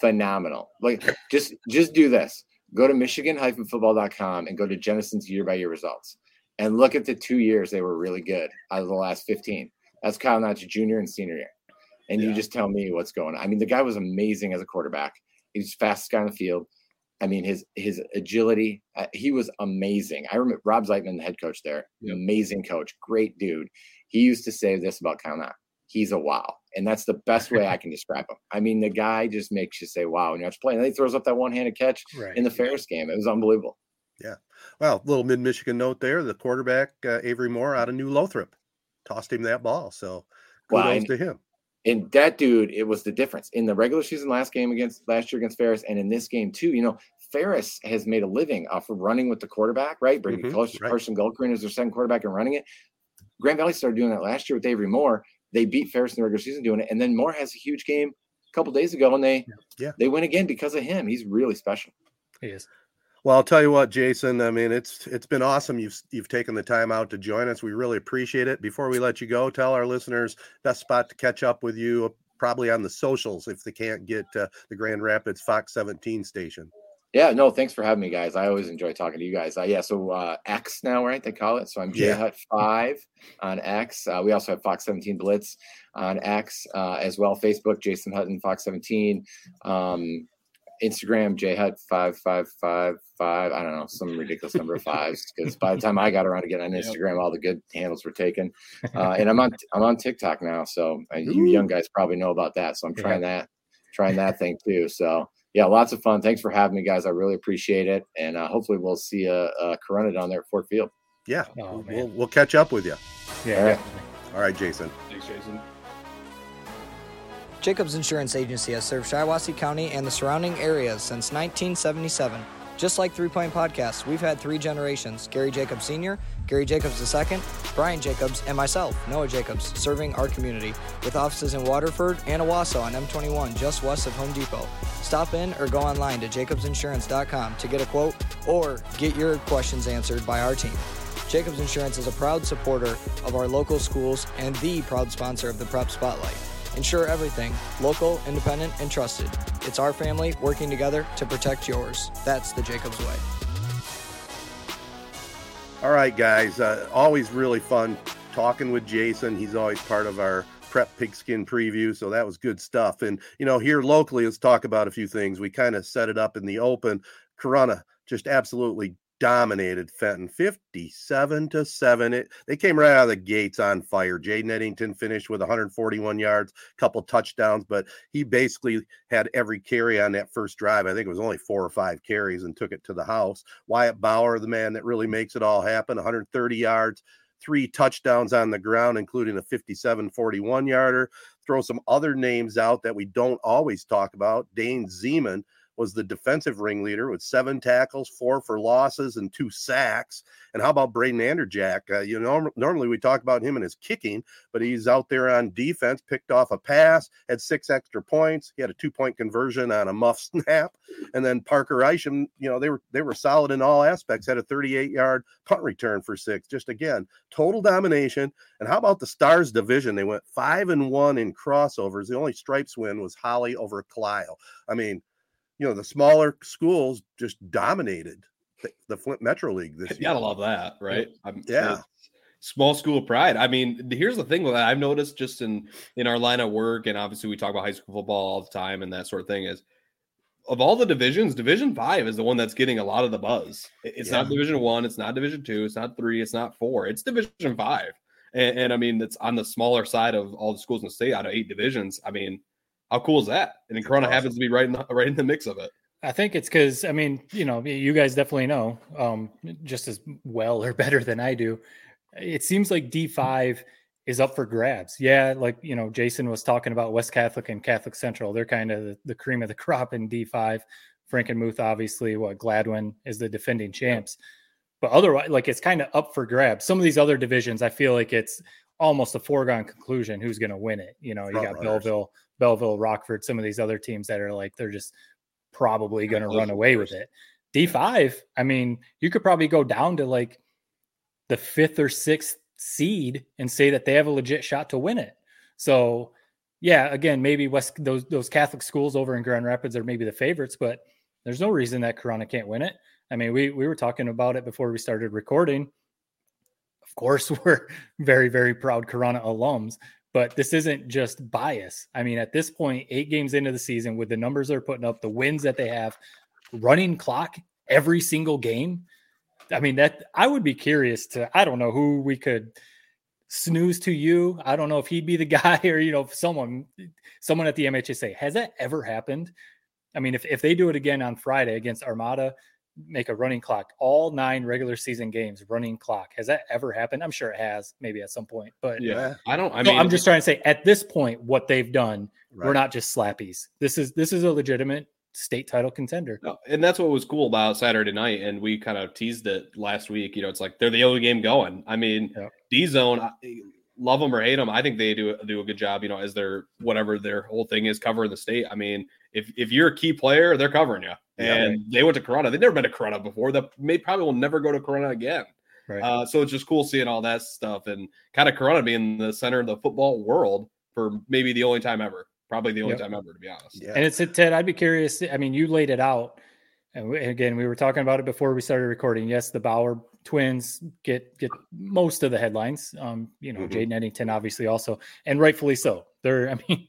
phenomenal. Like, just just do this. Go to Michigan Football dot com and go to Jennison's year-by-year results. And look at the two years they were really good out of the last fifteen. That's Kyle Knott's junior and senior year. And yeah. you just tell me what's going on. I mean, the guy was amazing as a quarterback. He was the fastest guy on the field. I mean, his his agility, uh, he was amazing. I remember Rob Zeitman, the head coach there, yeah. amazing coach, great dude. He used to say this about Corunna: he's a wow. And that's the best way I can describe him. I mean, the guy just makes you say, wow, when you watch play. And then he throws up that one-handed catch right. in the Ferris game. It was unbelievable. Yeah. Well, little mid-Michigan note there. The quarterback, uh, Avery Moore, out of New Lothrop, tossed him that ball. So kudos well, and, to him. And that dude, it was the difference. In the regular season last game against last year against Ferris, and in this game too, you know, Ferris has made a living off of running with the quarterback, right? Bringing mm-hmm, close to right. Carson Gulchrine as their second quarterback and running it. Grand Valley started doing that last year with Avery Moore. They beat Ferris in the regular season doing it. And then Moore has a huge game a couple days ago, and they yeah. they win again because of him. He's really special. He is. Well, I'll tell you what, Jason, I mean, it's it's been awesome. You've you've taken the time out to join us. We really appreciate it. Before we let you go, tell our listeners best spot to catch up with you, probably on the socials if they can't get uh, the Grand Rapids Fox seventeen station. Yeah, no, thanks for having me, guys. I always enjoy talking to you guys. Uh, yeah, so uh, X now, right, they call it. So I'm yeah. J Hut five on X. Uh, we also have Fox seventeen Blitz on X uh, as well. Facebook, Jason Hutton, Fox seventeen. Um, Instagram, J Hut five five five five. I don't know, some ridiculous number of fives, because by the time I got around to get on Instagram, all the good handles were taken. Uh, and I'm on I'm on TikTok now, so uh, you young guys probably know about that. So I'm trying that, trying that thing too, so. Yeah, lots of fun. Thanks for having me, guys. I really appreciate it. And uh, hopefully we'll see a, a Corunna down there at Ford Field. Yeah, oh, we'll, we'll catch up with you. Yeah. All right. All right, Jason. Thanks, Jason. Jacobs Insurance Agency has served Shiawassee County and the surrounding areas since nineteen seventy-seven. Just like Three Point Podcasts, we've had three generations: Gary Jacobs Senior, Gary Jacobs the Second, Brian Jacobs, and myself, Noah Jacobs, serving our community with offices in Waterford and Owasso on M twenty-one, just west of Home Depot. Stop in or go online to jacobs insurance dot com to get a quote or get your questions answered by our team. Jacobs Insurance is a proud supporter of our local schools and the proud sponsor of the Prep Spotlight. Insure everything, local, independent, and trusted. It's our family working together to protect yours. That's the Jacobs way. All right, guys. Uh, always really fun talking with Jason. He's always part of our Prep Pigskin preview, so that was good stuff. And, you know, here locally, let's talk about a few things. We kind of set it up in the open. Corunna just absolutely dominated Fenton fifty-seven to seven. It they came right out of the gates on fire. Jaden Eddington finished with one hundred forty-one yards, a couple touchdowns, but he basically had every carry on that first drive. I think it was only four or five carries, and took it to the house. Wyatt Bauer, the man that really makes it all happen, one hundred thirty yards, three touchdowns on the ground, including a fifty-seven forty-one yarder. Throw some other names out that we don't always talk about. Dane Zeman was the defensive ringleader with seven tackles, four for losses, and two sacks. And how about Braden Anderjack? Uh, you know, normally we talk about him and his kicking, but he's out there on defense, picked off a pass, had six extra points. He had a two-point conversion on a muff snap. And then Parker Isham, you know, they were they were solid in all aspects, had a thirty-eight-yard punt return for six. Just, again, total domination. And how about the Stars division? They went five and one in crossovers. The only Stripes win was Holly over Clio. I mean, you know, the smaller schools just dominated the, the Flint Metro League this year. You gotta love that, right? I'm, yeah. Small school pride. I mean, here's the thing with that. I've noticed just in, in our line of work, and obviously we talk about high school football all the time and that sort of thing, is of all the divisions, Division five is the one that's getting a lot of the buzz. It's yeah. not Division one. It's not Division two. It's not three. It's not four. It's Division five. And, and I mean, it's on the smaller side of all the schools in the state out of eight divisions. I mean, how cool is that? And then Corunna awesome. happens to be right in the, right in the mix of it. I think it's because, I mean, you know, you guys definitely know um, just as well or better than I do. It seems like D five is up for grabs. Yeah, like, you know, Jason was talking about West Catholic and Catholic Central. They're kind of the, the cream of the crop in D five. Frankenmuth, obviously, what Gladwin is the defending champs. Yeah. But otherwise, like, it's kind of up for grabs. Some of these other divisions, I feel like it's almost a foregone conclusion who's going to win it. You know, you got Belleville, Belleville, Rockford, some of these other teams that are like, they're just probably going to run away with it. D five, I mean, you could probably go down to like the fifth or sixth seed and say that they have a legit shot to win it. So yeah, again, maybe West, those, those Catholic schools over in Grand Rapids are maybe the favorites, but there's no reason that Corunna can't win it. I mean, we, we were talking about it before we started recording. Of course, we're very, very proud Corunna alums, but this isn't just bias. I mean, at this point, eight games into the season, with the numbers they're putting up, the wins that they have, running clock every single game. I mean, that I would be curious to, I don't know who we could snooze to you. I don't know if he'd be the guy or, you know, someone, someone at the M H S A. Has that ever happened? I mean, if, if they do it again on Friday against Armada, make a running clock, all nine regular season games, running clock. Has that ever happened? I'm sure it has, maybe at some point, but yeah, I don't, I mean, no, I'm just trying to say at this point, what they've done, right. We're not just slappies. This is, this is a legitimate state title contender. No, and that's what was cool about Saturday night. And we kind of teased it last week, you know, it's like, they're the only game going. I mean, yeah. D zone, I love them or hate them. I think they do do a good job, you know, as their, whatever their whole thing is, covering the state. I mean, if, if you're a key player, they're covering you. And yeah, they went to Corunna. They've never been to Corunna before. They may probably will never go to Corunna again. Right. Uh, so it's just cool seeing all that stuff and kind of Corunna being the center of the football world for maybe the only time ever. Probably the only yep. time ever, to be honest. Yeah. And it's Ted, I'd be curious. I mean, you laid it out. And again, we were talking about it before we started recording. Yes, the Bauer twins get get most of the headlines. Um, you know, mm-hmm. Jaden Eddington, obviously, also. And rightfully so. They're, I mean...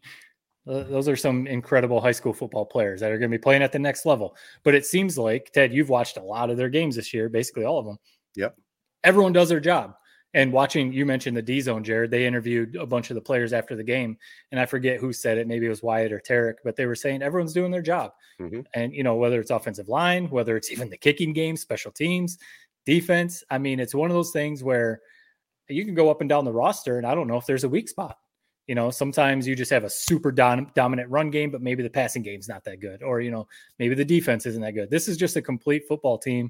Those are some incredible high school football players that are going to be playing at the next level. But it seems like, Ted, you've watched a lot of their games this year, basically all of them. Yep. Everyone does their job. And watching, you mentioned the D zone, Jared, they interviewed a bunch of the players after the game. And I forget who said it. Maybe it was Wyatt or Tarek, but they were saying everyone's doing their job. Mm-hmm. And, you know, whether it's offensive line, whether it's even the kicking game, special teams, defense. I mean, it's one of those things where you can go up and down the roster and I don't know if there's a weak spot. You know, sometimes you just have a super dom- dominant run game, but maybe the passing game's not that good. Or, you know, maybe the defense isn't that good. This is just a complete football team.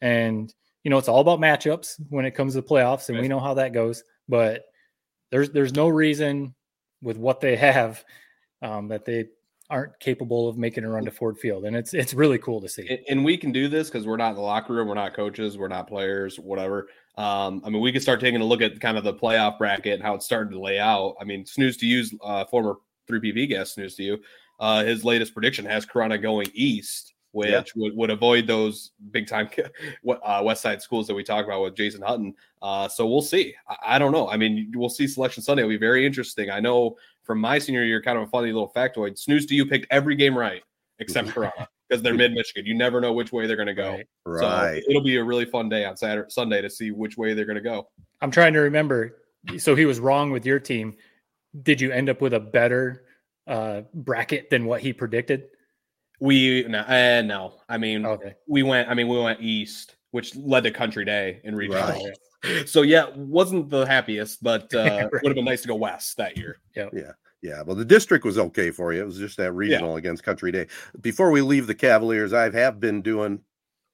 And, you know, it's all about matchups when it comes to the playoffs. And we know how that goes. But there's there's no reason with what they have um, that they aren't capable of making a run to Ford Field. And it's it's really cool to see. And, and we can do this because we're not in the locker room. We're not coaches. We're not players, whatever. Um, I mean, we could start taking a look at kind of the playoff bracket and how it's starting to lay out. I mean, Snooze to You's uh, former three P V guest, Snooze to You, uh, his latest prediction has Corunna going east, which yeah. would, would avoid those big-time uh, West Side schools that we talked about with Jason Hutton. Uh, so we'll see. I, I don't know. I mean, we'll see Selection Sunday. It'll be very interesting. I know from my senior year, kind of a funny little factoid, Snooze to You picked every game right except Corunna. Because they're mid-Michigan. You never know which way they're going to go. Right. So it'll be a really fun day on Saturday, Sunday to see which way they're going to go. I'm trying to remember. So he was wrong with your team. Did you end up with a better uh, bracket than what he predicted? We no, uh, no. I mean, okay. we went. I mean, we went east, which led to Country Day in regional. Right. So yeah, wasn't the happiest, but uh, right. would have been nice to go west that year. Yep. Yeah. Yeah. Yeah, well, the district was okay for you. It was just that regional yeah. against Country Day. Before we leave the Cavaliers, I have been doing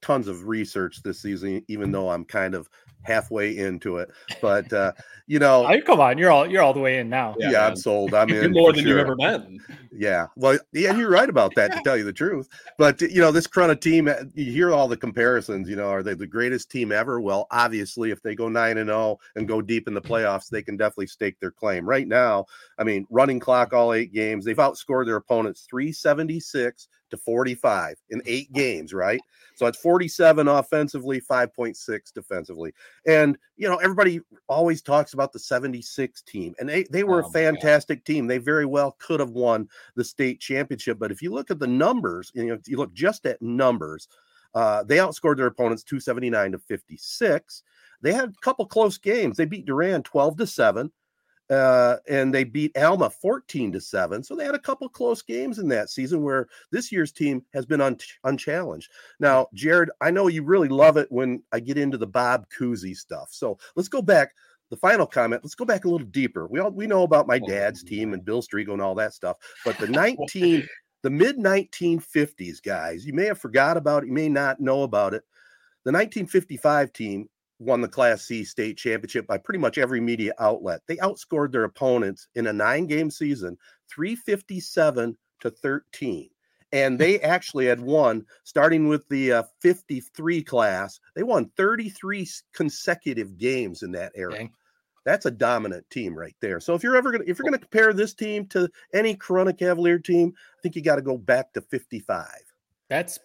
tons of research this season, even though I'm kind of halfway into it. But uh, you know, oh, come on, you're all you're all the way in now. Yeah, yeah I'm sold. I'm in more than sure. you've ever been. Yeah, well, yeah, you're right about that. To tell you the truth, but you know, this Corunna team. You hear all the comparisons. You know, are they the greatest team ever? Well, obviously, if they go nine and zero and go deep in the playoffs, they can definitely stake their claim. Right now, I mean, running clock all eight games. They've outscored their opponents three seventy-six to forty-five in eight games, right? So it's forty-seven offensively, five point six defensively. And, you know, everybody always talks about the seventy-six team, and they, they were oh, a fantastic team. They very well could have won the state championship. But if you look at the numbers, you know, if you look just at numbers, uh, they outscored their opponents two seventy-nine to fifty-six. They had a couple close games. They beat Durand twelve to seven. Uh, and they beat Alma fourteen to seven. So they had a couple close games in that season where this year's team has been un- unchallenged. Now, Jared, I know you really love it when I get into the Bob Cousy stuff. So let's go back. The final comment, let's go back a little deeper. We all, we know about my dad's team and Bill Strigo and all that stuff, but the nineteen, the mid nineteen fifties guys, you may have forgot about it. You may not know about it. The nineteen fifty-five team won the Class C state championship by pretty much every media outlet. They outscored their opponents in a nine-game season, three fifty-seven to thirteen. And they actually had won, starting with the uh, fifty-three class, they won thirty-three consecutive games in that era. Dang. That's a dominant team right there. So if you're ever going to, if you're going to compare this team to any Corunna Cavalier team, I think you got to go back to fifty-five. That's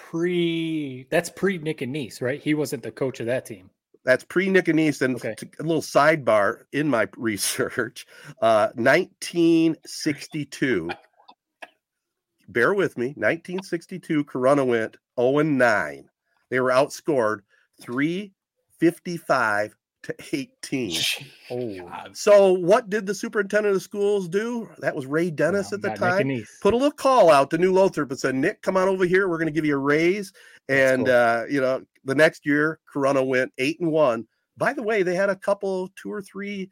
pre that's pre Nick and Niece, right? He wasn't the coach of that team. That's pre Nick and Niece. And okay. a little sidebar in my research, uh, nineteen sixty-two bear with me, nineteen sixty-two, Corunna went oh and nine. They were outscored three fifty-five to eighteen. Oh, God. So what did the superintendent of schools do? That was Ray Dennis no, at the time. Put a little call out to New Lothrop and said, Nick, come on over here. We're going to give you a raise. And, cool. uh, you know, the next year, Corunna went eight and one. By the way, they had a couple, two or three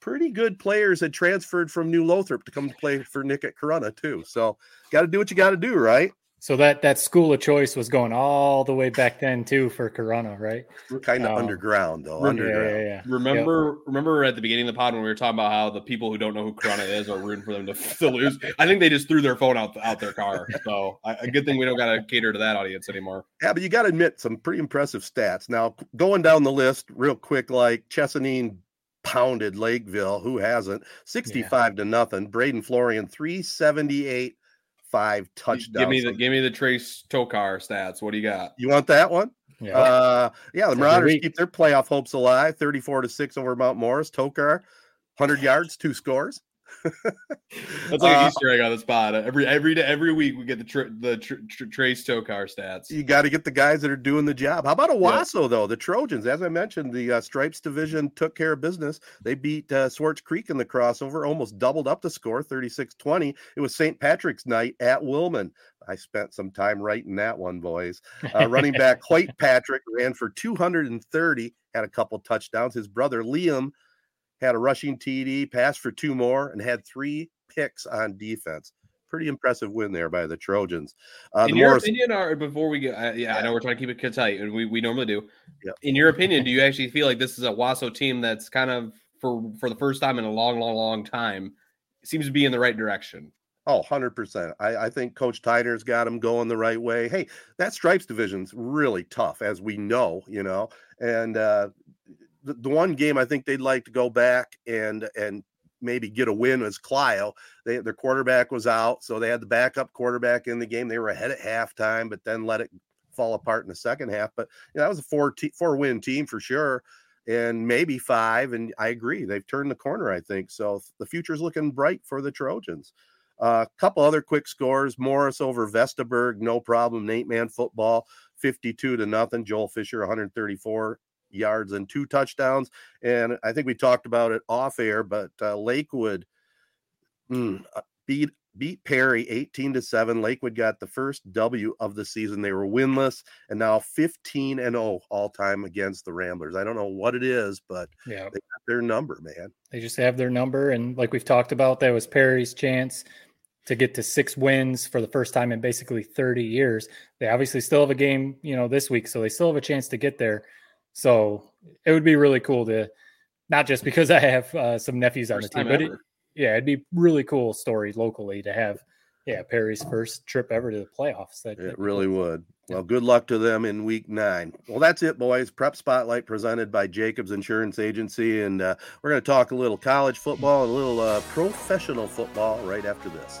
pretty good players that transferred from New Lothrop to come to play for Nick at Corunna, too. So got to do what you got to do, right? So that, that school of choice was going all the way back then, too, for Corunna, right? Kind of um, underground, though. Underground. Yeah, yeah, yeah. Remember yep. remember at the beginning of the pod when we were talking about how the people who don't know who Corunna is are rooting for them to, to lose? I think they just threw their phone out, out their car. So I, a good thing we don't got to cater to that audience anymore. Yeah, but you got to admit some pretty impressive stats. Now, going down the list real quick, like Chesanine pounded Lakeville, who hasn't, sixty-five yeah. to nothing. Braden Florian, three seventy-eight. Five touchdowns. Give me the give me the Trace Tokar stats. What do you got? You want that one? Yeah. Uh, yeah. The Marauders keep their playoff hopes alive. Thirty-four to six over Mount Morris. Tokar, hundred yards, two scores. That's like an uh, Easter egg on the spot. Every every day, every week, we get the tr- the tr- tr- Trace Tokar stats. You got to get the guys that are doing the job. How about Owasso yeah. though? The Trojans, as I mentioned, the uh, Stripes division took care of business. They beat uh, Swartz Creek in the crossover, almost doubled up the score, thirty-six twenty. It was Saint Patrick's night at Wilman. I spent some time writing that one, boys. Uh, running back Hoyt Patrick ran for two hundred thirty, had a couple touchdowns. His brother Liam had a rushing T D, passed for two more, and had three picks on defense. Pretty impressive win there by the Trojans. Uh, in the your Morris- opinion, or before we go, uh, yeah, yeah, I know we're trying to keep it tight, and we, we normally do. Yeah. In your opinion, do you actually feel like this is a Wasso team that's kind of, for, for the first time in a long, long, long time, seems to be in the right direction? Oh, one hundred percent. I, I think Coach Tyner's got them going the right way. Hey, that Stripes division's really tough, as we know, you know, and uh the one game I think they'd like to go back and and maybe get a win was Clio. They, their quarterback was out, so they had the backup quarterback in the game. They were ahead at halftime, but then let it fall apart in the second half. But you know, that was a four te- four win team for sure, and maybe five. And I agree, they've turned the corner, I think. So the future's looking bright for the Trojans. A uh, couple other quick scores: Morris over Vestaberg, no problem. Nate Man football, fifty-two to nothing. Joel Fisher, one hundred thirty-four. Yards and two touchdowns. And I think we talked about it off air, but uh, Lakewood mm, beat beat Perry eighteen to seven. Lakewood got the first W of the season. They were winless and now fifteen and oh all time against the Ramblers. I don't know what it is, but yeah. they got their number, man. They just have their number. And like we've talked about, that was Perry's chance to get to six wins for the first time in basically thirty years. They obviously still have a game, you know, this week, so they still have a chance to get there. So it would be really cool to, not just because I have uh, some nephews on the team, but it, yeah, it'd be really cool story locally to have, yeah, Perry's first trip ever to the playoffs. That, it really would. Well, good luck to them in week nine. Well, that's it, boys. Prep Spotlight presented by Jacobs Insurance Agency. And uh, we're going to talk a little college football, and a little uh, professional football right after this.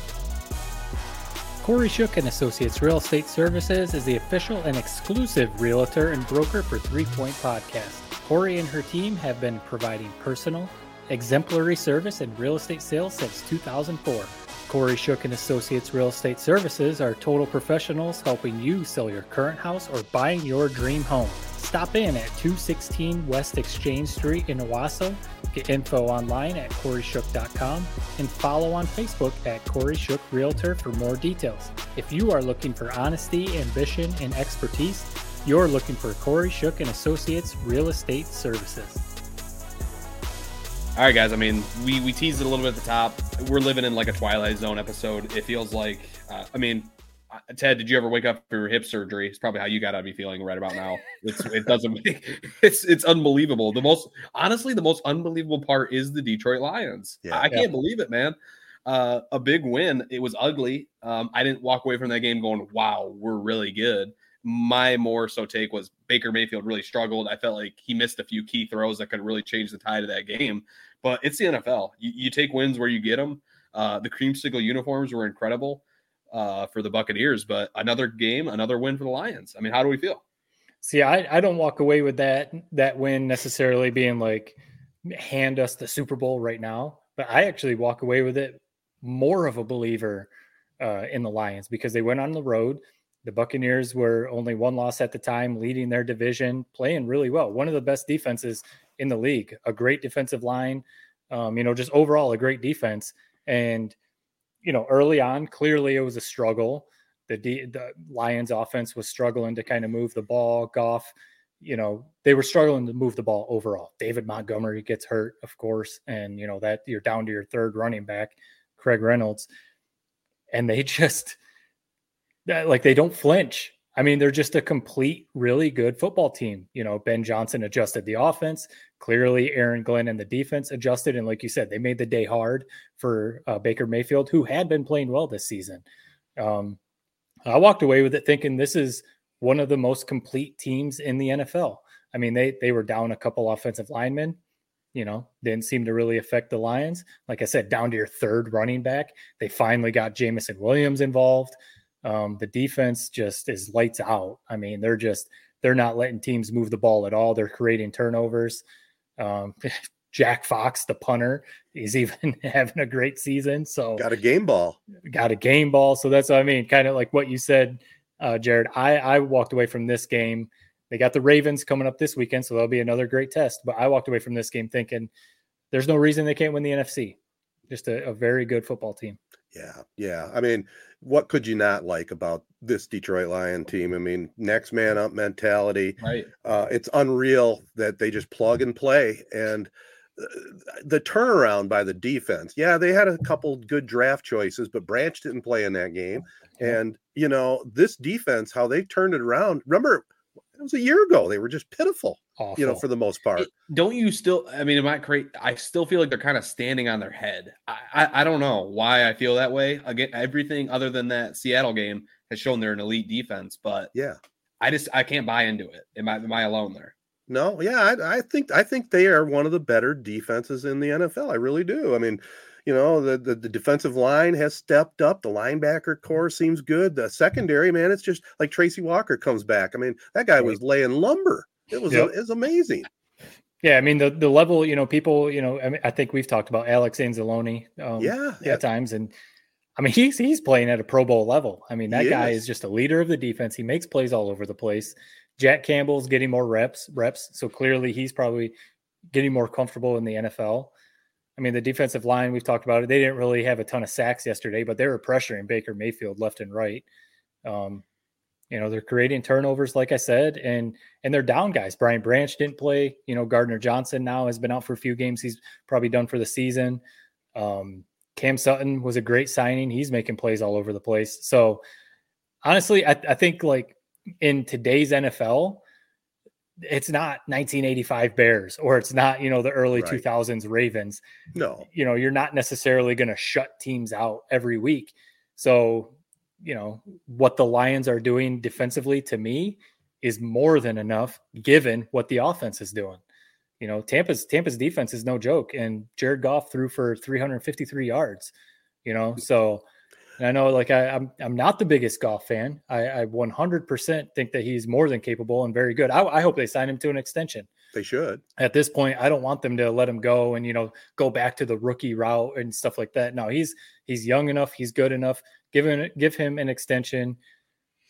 Corey Shook and Associates Real Estate Services is the official and exclusive realtor and broker for Three Point Podcast. Corey and her team have been providing personal, exemplary service in real estate sales since two thousand four. Corey Shook and Associates Real Estate Services are total professionals helping you sell your current house or buying your dream home. Stop in at two sixteen West Exchange Street in Owasso. Get info online at corey shook dot com and follow on Facebook at Corey Shook Realtor for more details. If you are looking for honesty, ambition, and expertise, you're looking for Corey Shook and Associates Real Estate Services. All right, guys. I mean, we, we teased it a little bit at the top. We're living in like a Twilight Zone episode. It feels like, uh, I mean, Ted, did you ever wake up for hip surgery? It's probably how you got to be feeling right about now. It's, it doesn't make, it's it's unbelievable. The most honestly, the most unbelievable part is the Detroit Lions. Yeah, I yeah. can't believe it, man. uh, a big win. It was ugly. Um, I didn't walk away from that game going, wow, we're really good. My more so take was Baker Mayfield really struggled. I felt like he missed a few key throws that could really change the tide of that game. But it's the N F L. You, you take wins where you get them. Uh, the creamsicle uniforms were incredible uh, for the Buccaneers. But another game, another win for the Lions. I mean, how do we feel? See, I, I don't walk away with that that win necessarily being like, hand us the Super Bowl right now. But I actually walk away with it more of a believer uh, in the Lions because they went on the road. The Buccaneers were only one loss at the time, leading their division, playing really well. One of the best defenses in the league, a great defensive line, um, you know, just overall a great defense. And, you know, early on, clearly it was a struggle. The, D, the Lions offense was struggling to kind of move the ball. Goff, you know, they were struggling to move the ball overall. David Montgomery gets hurt, of course. And, you know, that you're down to your third running back, Craig Reynolds. And they just... like they don't flinch. I mean, they're just a complete, really good football team. You know, Ben Johnson adjusted the offense. Clearly, Aaron Glenn and the defense adjusted. And like you said, they made the day hard for uh, Baker Mayfield, who had been playing well this season. Um, I walked away with it thinking this is one of the most complete teams in the N F L. I mean, they they were down a couple offensive linemen. You know, didn't seem to really affect the Lions. Like I said, down to your third running back. They finally got Jamison Williams involved. Um, the defense just is lights out. I mean, they're just, they're not letting teams move the ball at all. They're creating turnovers. Um, Jack Fox, the punter, is even having a great season. So got a game ball, got a game ball. So that's what I mean. Kind of like what you said, uh, Jared, I, I walked away from this game. They got the Ravens coming up this weekend. So that'll be another great test, but I walked away from this game thinking there's no reason they can't win the N F C. Just a, a very good football team. Yeah, yeah. I mean, what could you not like about this Detroit Lion team? I mean, next man up mentality. Right. Uh, it's unreal that they just plug and play. And the turnaround by the defense. Yeah, they had a couple good draft choices, but Branch didn't play in that game. And, you know, this defense, how they turned it around. Remember, it was a year ago. They were just pitiful. Awful. You know, for the most part. It, don't you still, I mean, am I crazy? I still feel like they're kind of standing on their head. I, I I don't know why I feel that way. Again, everything other than that Seattle game has shown they're an elite defense, but yeah, I just, I can't buy into it. Am I, am I alone there? No. Yeah. I, I think, I think they are one of the better defenses in the N F L. I really do. I mean, you know, the, the, the defensive line has stepped up. The linebacker core seems good. The secondary, man, it's just like Tracy Walker comes back. I mean, that guy was laying lumber. It was, yep. It was amazing. Yeah, I mean, the, the level, you know, people, you know, I mean, I think we've talked about Alex Anzalone um, yeah, yeah. at times. And, I mean, he's he's playing at a Pro Bowl level. I mean, that he guy is. is just a leader of the defense. He makes plays all over the place. Jack Campbell's getting more reps. reps. So, clearly, he's probably getting more comfortable in the N F L. I mean, the defensive line, we've talked about it. They didn't really have a ton of sacks yesterday, but they were pressuring Baker Mayfield left and right. Um You know, they're creating turnovers, like I said, and and they're down guys. Brian Branch didn't play. You know, Gardner Johnson now has been out for a few games. He's probably done for the season. Um, Cam Sutton was a great signing. He's making plays all over the place. So, honestly, I, I think, like, in today's N F L, it's not nineteen eighty-five Bears or it's not, you know, the early right. two thousands Ravens. No. You know, you're not necessarily going to shut teams out every week. So, you know, what the Lions are doing defensively to me is more than enough given what the offense is doing. You know, Tampa's Tampa's defense is no joke. And Jared Goff threw for three hundred fifty-three yards, you know? So, and I know like I, I'm, I'm not the biggest Goff fan. I, I one hundred percent think that he's more than capable and very good. I, I hope they sign him to an extension. They should. At this point, I don't want them to let him go and, you know, go back to the rookie route and stuff like that. No, he's, he's young enough. He's good enough. Give him, give him an extension.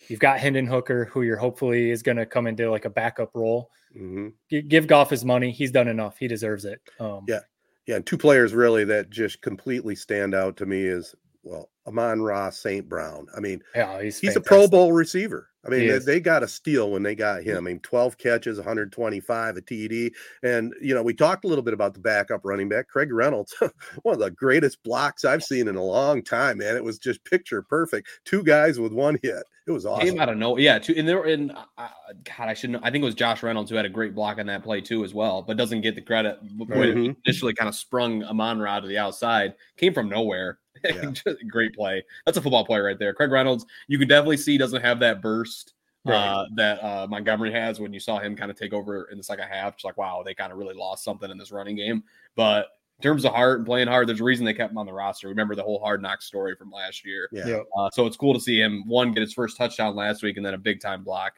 You've got Hendon Hooker, who you're hopefully is going to come into like a backup role. Mm-hmm. G- give Goff his money. He's done enough. He deserves it. Um, yeah. Yeah. And two players really that just completely stand out to me is, well, Amon-Ra Saint Brown. I mean, yeah, he's, he's a Pro Bowl receiver. I mean, they, they got a steal when they got him. I mean, twelve catches, one hundred twenty-five, a T D. And, you know, we talked a little bit about the backup running back, Craig Reynolds, one of the greatest blocks I've seen in a long time, man. It was just picture perfect. Two guys with one hit. It was awesome. Came out of nowhere. Yeah. Two, and there, and uh, God, I shouldn't, I think it was Josh Reynolds who had a great block on that play too, as well, but doesn't get the credit. Mm-hmm. Initially kind of sprung Amon-Ra to the outside, came from nowhere. Yeah. Great play. That's a football play right there. Craig Reynolds, you can definitely see, doesn't have that burst right. uh, that uh, Montgomery has. When you saw him kind of take over in the second half, it's like, wow, they kind of really lost something in this running game. But in terms of heart and playing hard, there's a reason they kept him on the roster. Remember the whole Hard Knocks story from last year. Yeah. Yep. Uh, so it's cool to see him, one, get his first touchdown last week and then a big-time block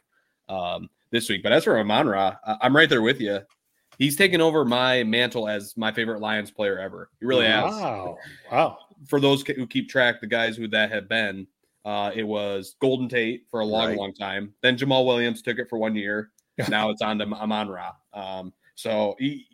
um, this week. But as for Amon-Ra, I- I'm right there with you. He's taken over my mantle as my favorite Lions player ever. He really wow. has. Wow. Wow. For those who keep track, the guys who that have been, uh, it was Golden Tate for a long, right. long time. Then Jamal Williams took it for one year. Now it's on to Amon-Ra. Um, so, he,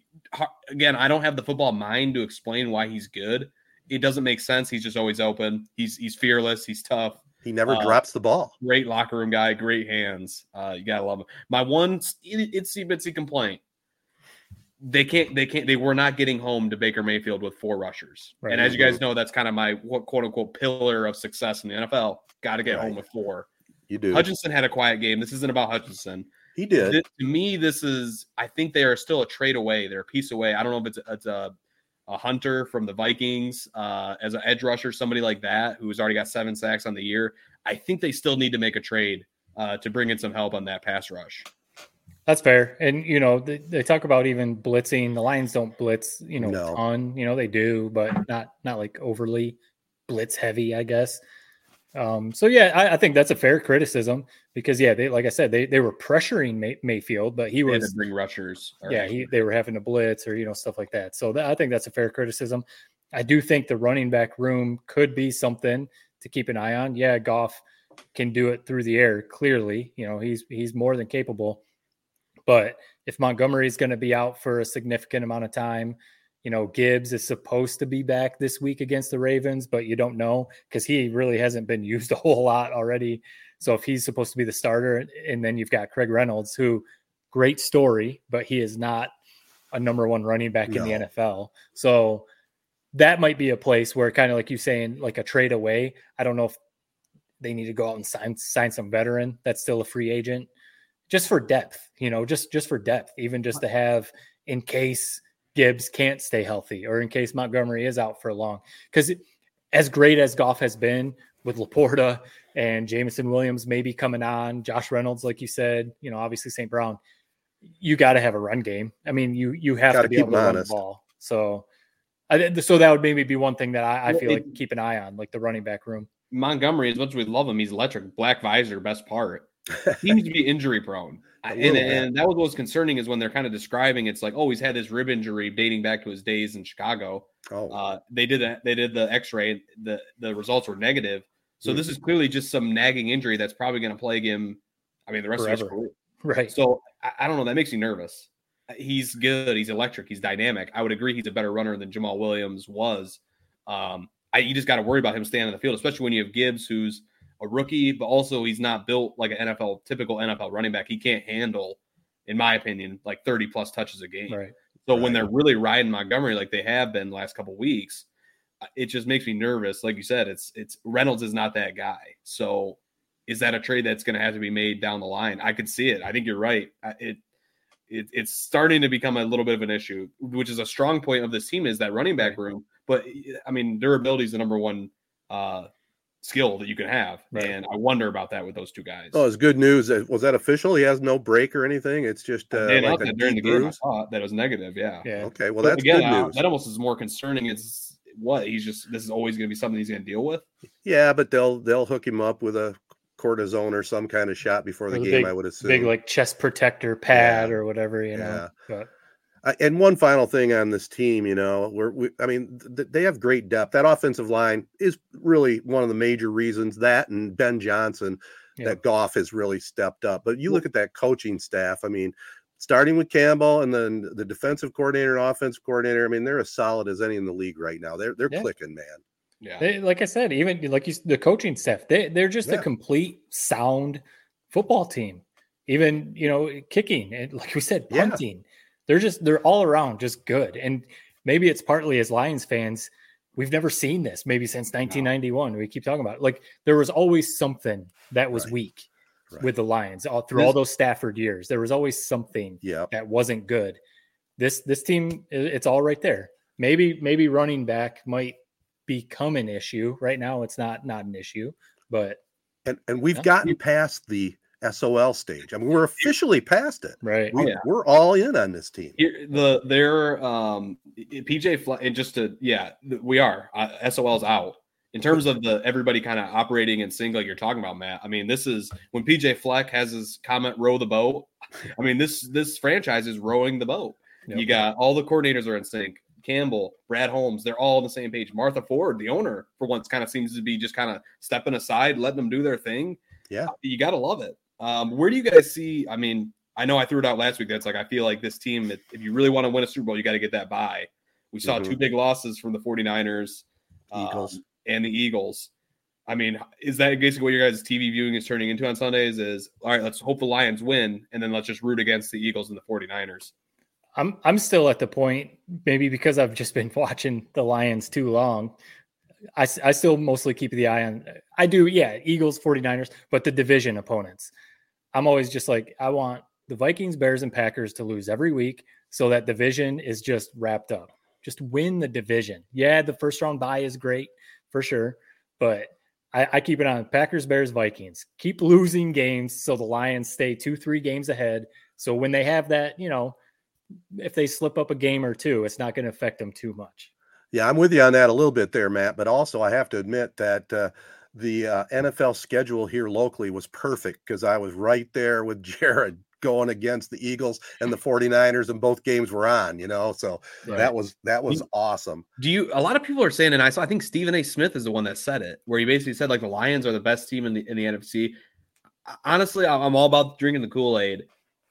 again, I don't have the football mind to explain why he's good. It doesn't make sense. He's just always open. He's he's fearless. He's tough. He never uh, drops the ball. Great locker room guy. Great hands. Uh, you got to love him. My one itsy-bitsy complaint. They can't, they can't, they were not getting home to Baker Mayfield with four rushers. Right. And as you guys know, that's kind of my quote unquote pillar of success in the N F L. Got to get right. home with four. You do. Hutchinson had a quiet game. This isn't about Hutchinson. He did. This, to me, this is, I think they are still a trade away. They're a piece away. I don't know if it's, it's a, a Hunter from the Vikings uh, as an edge rusher, somebody like that, who's already got seven sacks on the year. I think they still need to make a trade uh, to bring in some help on that pass rush. That's fair. And, you know, they, they talk about even blitzing. The Lions don't blitz, you know, no. a ton. You know, they do, but not not like overly blitz heavy, I guess. Um, so, yeah, I, I think that's a fair criticism because, yeah, they like I said, they, they were pressuring May, Mayfield, but he was – bring rushers. Yeah, he, they were having to blitz or, you know, stuff like that. So, that, I think that's a fair criticism. I do think the running back room could be something to keep an eye on. Yeah, Goff can do it through the air, clearly. You know, he's he's more than capable. But if Montgomery is going to be out for a significant amount of time, you know, Gibbs is supposed to be back this week against the Ravens, but you don't know because he really hasn't been used a whole lot already. So if he's supposed to be the starter, and then you've got Craig Reynolds, who great story, but he is not a number one running back no. in the N F L. So that might be a place where kind of like you saying, like a trade away. I don't know if they need to go out and sign, sign some veteran that's still a free agent. Just for depth, you know, just, just for depth, even just to have in case Gibbs can't stay healthy or in case Montgomery is out for long. Because as great as Goff has been with Laporta and Jameson Williams maybe coming on, Josh Reynolds, like you said, you know, obviously Saint Brown, you got to have a run game. I mean, you you have gotta to be able to run the ball. So, I, so that would maybe be one thing that I, I feel like keep an eye on, like the running back room. Montgomery, as much as we love him, he's electric. Black visor, best part. Seems to be injury prone. And, and that was what was concerning is when they're kind of describing, it's like, oh, he's had this rib injury dating back to his days in Chicago. Oh, uh, they did a, They did the x-ray. The, the results were negative. So mm-hmm. this is clearly just some nagging injury that's probably going to plague him. I mean, the rest Forever. Of his career. Right. So I, I don't know. That makes me nervous. He's good. He's electric. He's dynamic. I would agree. He's a better runner than Jamal Williams was. Um, I, you just got to worry about him staying on the field, especially when you have Gibbs, who's a rookie, but also he's not built like an N F L, typical N F L running back. He can't handle, in my opinion, like thirty plus touches a game. Right. So right. when they're really riding Montgomery, like they have been the last couple of weeks, it just makes me nervous. Like you said, it's, it's Reynolds is not that guy. So is that a trade that's going to have to be made down the line? I could see it. I think you're right. It, it it's starting to become a little bit of an issue, which is a strong point of this team is that running back room. But I mean, durability is the number one, uh, skill that you can have, right. and I wonder about that with those two guys. Oh, it's good news. Was that official? He has no break or anything. It's just uh, like that during the game. I thought that was negative. Yeah. yeah. Okay. Well, but that's again, good news. Uh, that almost is more concerning. Is what he's just. This is always going to be something he's going to deal with. Yeah, but they'll they'll hook him up with a cortisone or some kind of shot before the game. Big, I would assume big like chest protector pad yeah. or whatever. You know. Yeah. But. Uh, and one final thing on this team, you know, we're, we, I mean, th- they have great depth. That offensive line is really one of the major reasons that and Ben Johnson, yeah. that Goff has really stepped up. But you look at that coaching staff, I mean, starting with Campbell and then the defensive coordinator and offensive coordinator, I mean, they're as solid as any in the league right now. They're they're yeah. clicking, man. Yeah. They, like I said, even like you, the coaching staff, they, they're just yeah. a complete sound football team. Even, you know, kicking and like we said, punting. Yeah. They're just, they're all around just good. And maybe it's partly as Lions fans, we've never seen this maybe since nineteen ninety-one. No. We keep talking about it. Like there was always something that was right. weak right. with the Lions all through this, all those Stafford years. There was always something yep. that wasn't good. This, this team, it's all right there. Maybe, maybe running back might become an issue. Right now, it's not not an issue, but and and we've yeah. gotten past the S O L stage. I mean, we're officially past it. Right, we're, yeah. we're all in on this team. The their um, P J Fly, and just to yeah, we are uh, S O L's out. In terms of the everybody kind of operating in sync, like you're talking about, Matt. I mean, this is when P J Fleck has his comment, row the boat. I mean, this this franchise is rowing the boat. Yep. You got all the coordinators are in sync. Campbell, Brad Holmes, they're all on the same page. Martha Ford, the owner, for once, kind of seems to be just kind of stepping aside, letting them do their thing. Yeah. You got to love it. Um, where do you guys see? I mean, I know I threw it out last week. That's like, I feel like this team, if, if you really want to win a Super Bowl, you got to get that bye. We saw mm-hmm. two big losses from the 49ers. Eagles. Um, and the Eagles. I mean, is that basically what your guys' T V viewing is turning into on Sundays? Is all right, let's hope the Lions win, and then let's just root against the Eagles and the 49ers. I'm I'm still at the point, maybe because I've just been watching the Lions too long. I, I still mostly keep the eye on, I do, yeah, Eagles, 49ers, but the division opponents. I'm always just like, I want the Vikings, Bears, and Packers to lose every week so that division is just wrapped up. Just win the division. Yeah, the first round bye is great, for sure, but I, I keep it on Packers, Bears, Vikings. Keep losing games so the Lions stay two, three games ahead. So when they have that, you know, if they slip up a game or two, it's not going to affect them too much. Yeah, I'm with you on that a little bit there, Matt, but also I have to admit that uh, the uh, N F L schedule here locally was perfect because I was right there with Jared going against the Eagles and the 49ers, and both games were on, you know, so right. that was, that was awesome. Do you, a lot of people are saying, and I saw, I think Stephen A. Smith is the one that said it, where he basically said like the Lions are the best team in the, in the N F C. Honestly, I'm all about drinking the Kool-Aid.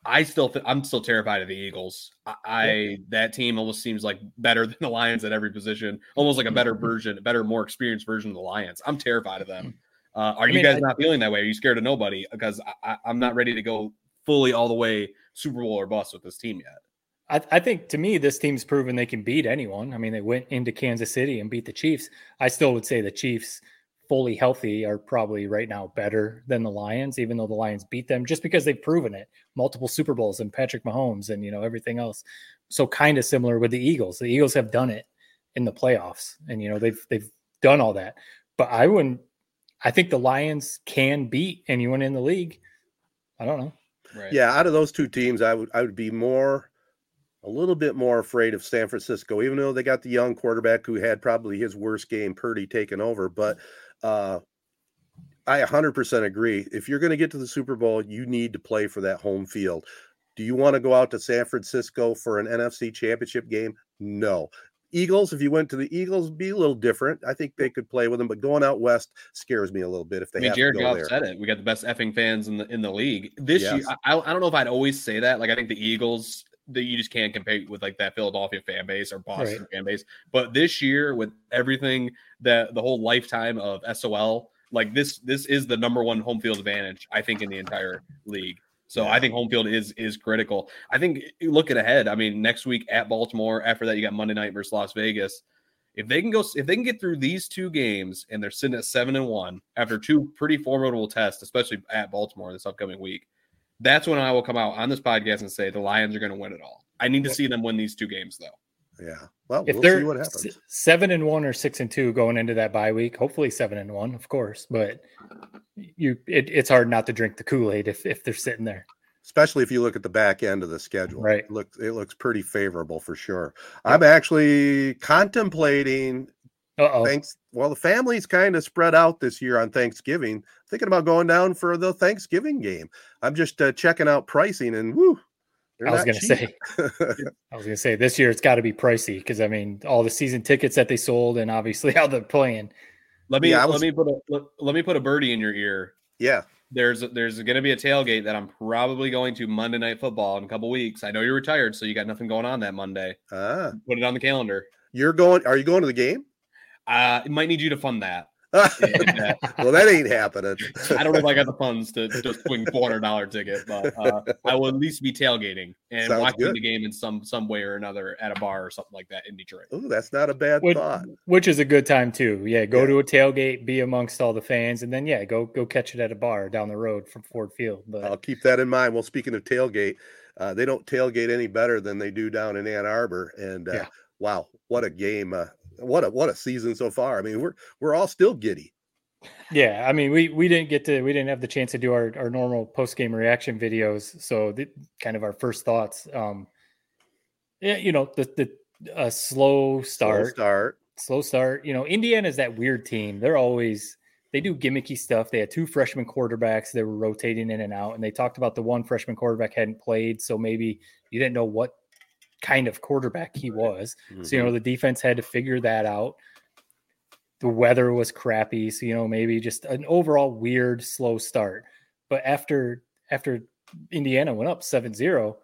I still, I'm still terrified of the Eagles. I, I that team almost seems like better than the Lions at every position, almost like a better version, a better, more experienced version of the Lions. I'm terrified of them. Uh, are I you mean, guys I, not feeling that way? Are you scared of nobody? Because I, I, I'm not ready to go fully all the way Super Bowl or bust with this team yet. I, I think to me, this team's proven they can beat anyone. I mean, they went into Kansas City and beat the Chiefs. I still would say the Chiefs fully healthy are probably right now better than the Lions, even though the Lions beat them just because they've proven it. Multiple Super Bowls and Patrick Mahomes and, you know, everything else. So kind of similar with the Eagles. The Eagles have done it in the playoffs and, you know, they've, they've done all that, but I wouldn't, I think the Lions can beat anyone in the league. I don't know. Right. Yeah, out of those two teams, I would I would be more, a little bit more afraid of San Francisco, even though they got the young quarterback who had probably his worst game, Purdy, taken over. But uh, I one hundred percent agree. If you're going to get to the Super Bowl, you need to play for that home field. Do you want to go out to San Francisco for an N F C championship game? No. Eagles, if you went to the Eagles, be a little different. I think they could play with them, but going out west scares me a little bit. If they, I mean, have Jared to go Goff there. Said it. We got the best effing fans in the in the league this yes. year. I, I don't know if I'd always say that. Like I think the Eagles, that you just can't compete with like that Philadelphia fan base or Boston right. fan base. But this year, with everything that the whole lifetime of S O L, like this, this is the number one home field advantage I think in the entire league. So yeah. I think home field is is critical. I think looking ahead, I mean, next week at Baltimore, after that you got Monday night versus Las Vegas. If they can go, if they can get through these two games and they're sitting at seven and one after two pretty formidable tests, especially at Baltimore this upcoming week, that's when I will come out on this podcast and say the Lions are going to win it all. I need to see them win these two games though. Yeah. Well, if we'll they're see what happens. Seven and one or six and two going into that bye week, hopefully seven and one, of course, but you it, it's hard not to drink the Kool-Aid if, if they're sitting there, especially if you look at the back end of the schedule. Right, it looks it looks pretty favorable for sure. Yeah. I'm actually contemplating Uh-oh. thanks well the family's kind of spread out this year on Thanksgiving, thinking about going down for the Thanksgiving game. I'm just uh, checking out pricing and woo I was going to say, I was going to say this year it's got to be pricey because I mean all the season tickets that they sold and obviously how they're playing. Let me yeah, was, let me put a let, let me put a birdie in your ear. Yeah, there's there's going to be a tailgate that I'm probably going to Monday Night Football in a couple weeks. I know you're retired, so you got nothing going on that Monday. Ah, put it on the calendar. You're going? Are you going to the game? Uh, I might need you to fund that. yeah. Well, that ain't happening. I don't know if I got the funds to just swing four hundred dollars ticket, but uh, I will at least be tailgating and Sounds watching good. the game in some some way or another at a bar or something like that in Detroit. Oh, that's not a bad which, thought. Which is a good time too. Yeah, go yeah. to a tailgate, be amongst all the fans, and then yeah, go go catch it at a bar down the road from Ford Field. But I'll keep that in mind. Well, speaking of tailgate, uh, they don't tailgate any better than they do down in Ann Arbor, and uh, yeah. wow, what a game! Uh, what a what a season so far. I mean, we're we're all still giddy. Yeah, I mean, we we didn't get to we didn't have the chance to do our, our normal post game reaction videos, so the, kind of our first thoughts. Um, yeah, you know, the the uh, slow start, slow start, slow start. You know, Indiana's that weird team. They're always they do gimmicky stuff. They had two freshman quarterbacks that were rotating in and out, and they talked about the one freshman quarterback hadn't played, so maybe you didn't know what kind of quarterback he was. Mm-hmm. So, you know, the defense had to figure that out. The weather was crappy. So, you know, maybe just an overall weird, slow start. But after, after Indiana went up seven zero,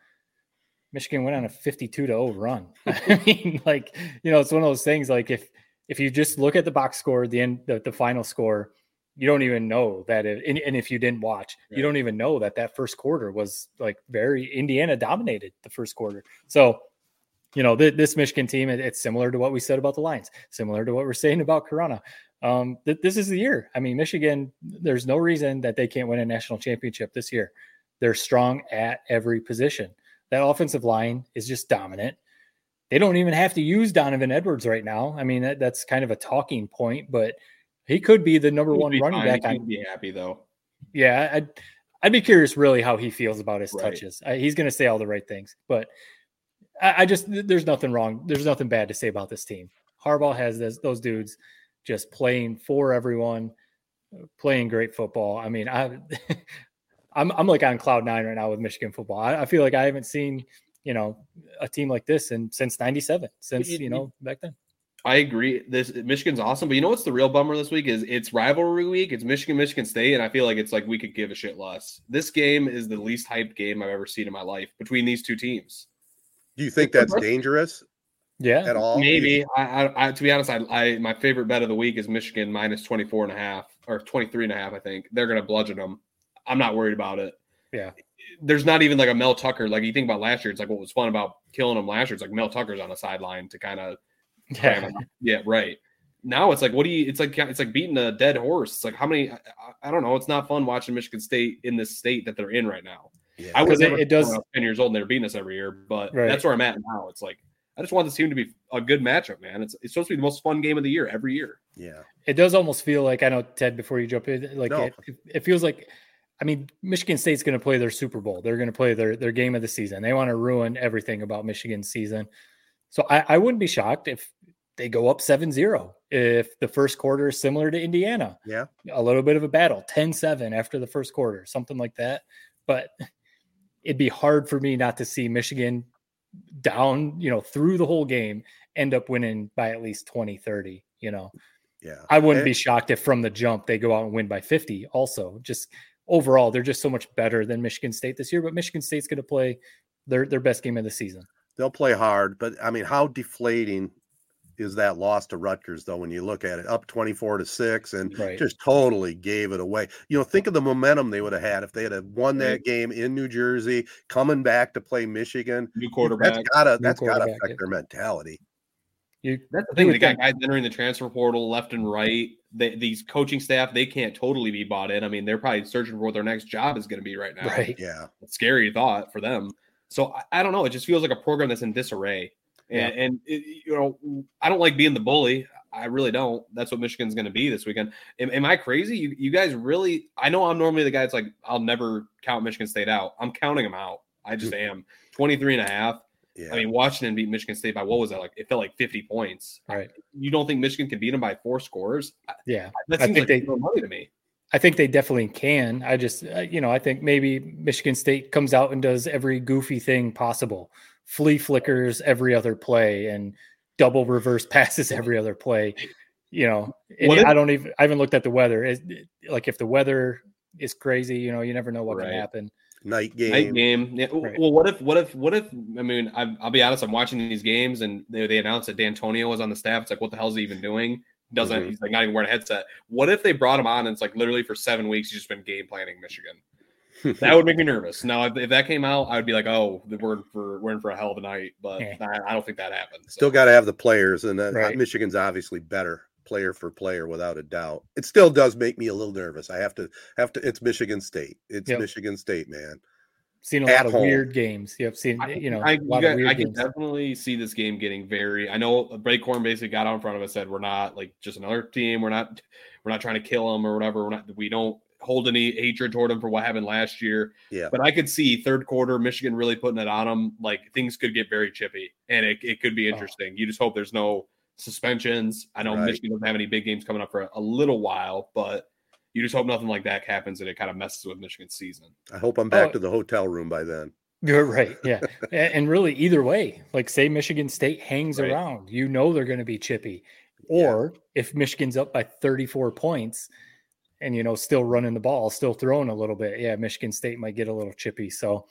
Michigan went on a fifty-two to oh run. I mean, like, you know, it's one of those things, like if, if you just look at the box score, the end, the, the final score, you don't even know that. It, and, and if you didn't watch, yeah. you don't even know that that first quarter was like very Indiana dominated the first quarter. So, you know, th- this Michigan team, it, it's similar to what we said about the Lions, similar to what we're saying about Corunna. Um, th- this is the year. I mean, Michigan, there's no reason that they can't win a national championship this year. They're strong at every position. That offensive line is just dominant. They don't even have to use Donovan Edwards right now. I mean, that, that's kind of a talking point, but he could be the number He'd one running fine. back. I'd be happy though. Yeah. I'd, I'd be curious really how he feels about his right. touches. I, he's going to say all the right things, but I, I just, there's nothing wrong. There's nothing bad to say about this team. Harbaugh has this, those dudes just playing for everyone, playing great football. I mean, I, I'm, I'm like on cloud nine right now with Michigan football. I, I feel like I haven't seen, you know, a team like this and since ninety-seven, since, you know, back then. I agree. This Michigan's awesome, but you know what's the real bummer this week is it's rivalry week. It's Michigan, Michigan State, and I feel like it's like we could give a shit less. This game is the least hyped game I've ever seen in my life between these two teams. Do you think that's dangerous? Yeah, at all? Maybe. I, I, I to be honest, I, I my favorite bet of the week is Michigan minus twenty-four and a half or twenty-three and a half. I think they're going to bludgeon them. I'm not worried about it. Yeah. There's not even like a Mel Tucker. Like you think about last year, it's like what was fun about killing them last year. It's like Mel Tucker's on a sideline to kind of. Yeah. yeah, right. Now it's like, what do you? It's like it's like beating a dead horse. It's like how many? I, I don't know. It's not fun watching Michigan State in this state that they're in right now. Yeah, I was it, it does ten years old and they're beating us every year, but right. that's where I'm at now. It's like I just want this team to be a good matchup, man. It's it's supposed to be the most fun game of the year every year. Yeah, it does almost feel like I know Ted. Before you jump in, like no. it, it feels like. I mean, Michigan State's going to play their Super Bowl. They're going to play their their game of the season. They want to ruin everything about Michigan's season. So I, I wouldn't be shocked if they go up seven zero, if the first quarter is similar to Indiana. Yeah. A little bit of a battle, ten seven after the first quarter, something like that. But it'd be hard for me not to see Michigan down, you know, through the whole game, end up winning by at least twenty, thirty, you know. Yeah. I wouldn't and- be shocked if from the jump they go out and win by fifty also. Just overall, they're just so much better than Michigan State this year. But Michigan State's going to play their, their best game of the season. They'll play hard, but I mean, how deflating is that loss to Rutgers though? When you look at it, up twenty-four to six, and right. just totally gave it away. You know, think of the momentum they would have had if they had won that game in New Jersey, coming back to play Michigan. New quarterback. That's gotta that's gotta affect yeah. their mentality. You, that's the thing. They got guys entering the transfer portal left and right. They, these coaching staff, they can't totally be bought in. I mean, they're probably searching for what their next job is going to be right now. Right. Yeah. Scary thought for them. So I, I don't know. It just feels like a program that's in disarray, and, yeah. and it, you know, I don't like being the bully. I really don't. That's what Michigan's going to be this weekend. Am, am I crazy? You, you guys really? I know I'm normally the guy that's like, I'll never count Michigan State out. I'm counting them out. I just am. twenty-three and a half. Yeah. I mean, Washington beat Michigan State by what was that? Like it felt like fifty points. Right. You don't think Michigan can beat them by four scores? Yeah, that seems I think like they, no money to me. I think they definitely can. I just, you know, I think maybe Michigan State comes out and does every goofy thing possible. Flea flickers every other play and double reverse passes every other play. You know, I don't even, I haven't looked at the weather. It, like if the weather is crazy, you know, you never know what right. can happen. Night game. Night game. Yeah. Right. Well, what if, what if, what if, I mean, I've, I'll be honest, I'm watching these games and they, they announced that D'Antonio was on the staff. It's like, what the hell is he even doing? Doesn't mm-hmm. he's like not even wearing a headset. What if they brought him on and it's like literally for seven weeks he's just been game planning Michigan? That would make me nervous. Now, if, if that came out, I would be like, oh, we're in for we're in for a hell of a night. But yeah. I, I don't think that happens. So. Still got to have the players, and uh, right. Michigan's obviously better player for player without a doubt. It still does make me a little nervous. I have to have to. It's Michigan State. It's yep. Michigan State, man. seen a lot of home. weird games. Yep, seen I, you know I, a lot guys, of weird I can games. Definitely see this game getting very. I know Breakhorn basically got out in front of us, said we're not like just another team. We're not we're not trying to kill them or whatever. We're not we don't hold any hatred toward them for what happened last year. Yeah, but I could see third quarter Michigan really putting it on them. Like things could get very chippy, and it it could be interesting. Oh. You just hope there's no suspensions. I know right. Michigan doesn't have any big games coming up for a, a little while, but. You just hope nothing like that happens and it kind of messes with Michigan's season. I hope I'm back oh, to the hotel room by then. You're right. Yeah. And really either way, like say Michigan State hangs right. around, you know, they're going to be chippy or yeah. if Michigan's up by thirty-four points and, you know, still running the ball, still throwing a little bit. Yeah. Michigan State might get a little chippy. So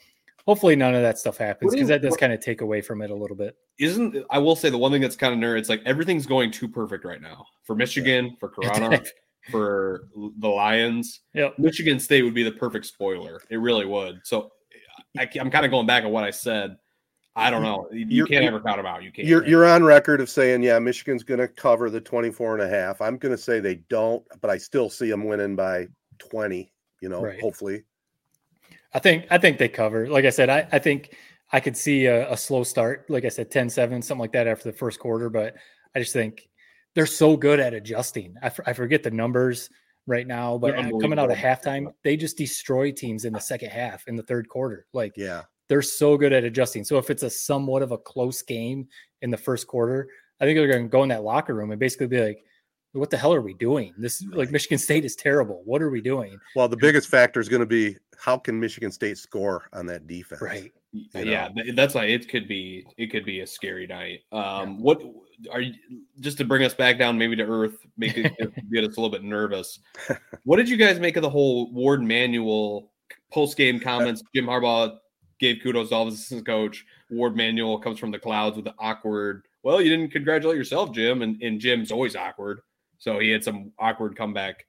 hopefully none of that stuff happens because that does kind of take away from it a little bit. Isn't I will say the one thing that's kind of nerd. It's like everything's going too perfect right now for Michigan, yeah. for Corunna. For the Lions, yep. Michigan State would be the perfect spoiler. It really would. So I, I'm kind of going back on what I said. I don't know. You you're, can't ever count them out. You can't. You're, you're on record of saying, yeah, Michigan's going to cover the twenty-four and a half. I'm going to say they don't, but I still see them winning by twenty, you know, right. hopefully. I think I think they cover. Like I said, I, I think I could see a, a slow start. Like I said, ten seven, something like that after the first quarter. But I just think – they're so good at adjusting. I, f- I forget the numbers right now, but coming out of halftime, they just destroy teams in the second half, in the third quarter. Like, yeah, they're so good at adjusting. So if it's a somewhat of a close game in the first quarter, I think they're going to go in that locker room and basically be like, what the hell are we doing? This like Michigan State is terrible. What are we doing? Well, the biggest factor is going to be how can Michigan State score on that defense? Right. You know? Yeah, that's why it could be it could be a scary night. Um, yeah. What are you, just to bring us back down maybe to earth, make it get us a little bit nervous. What did you guys make of the whole Ward Manuel post game comments? Jim Harbaugh gave kudos to all his assistant coach. Ward Manuel comes from the clouds with the awkward. Well, you didn't congratulate yourself, Jim, and, and Jim's always awkward. So he had some awkward comeback.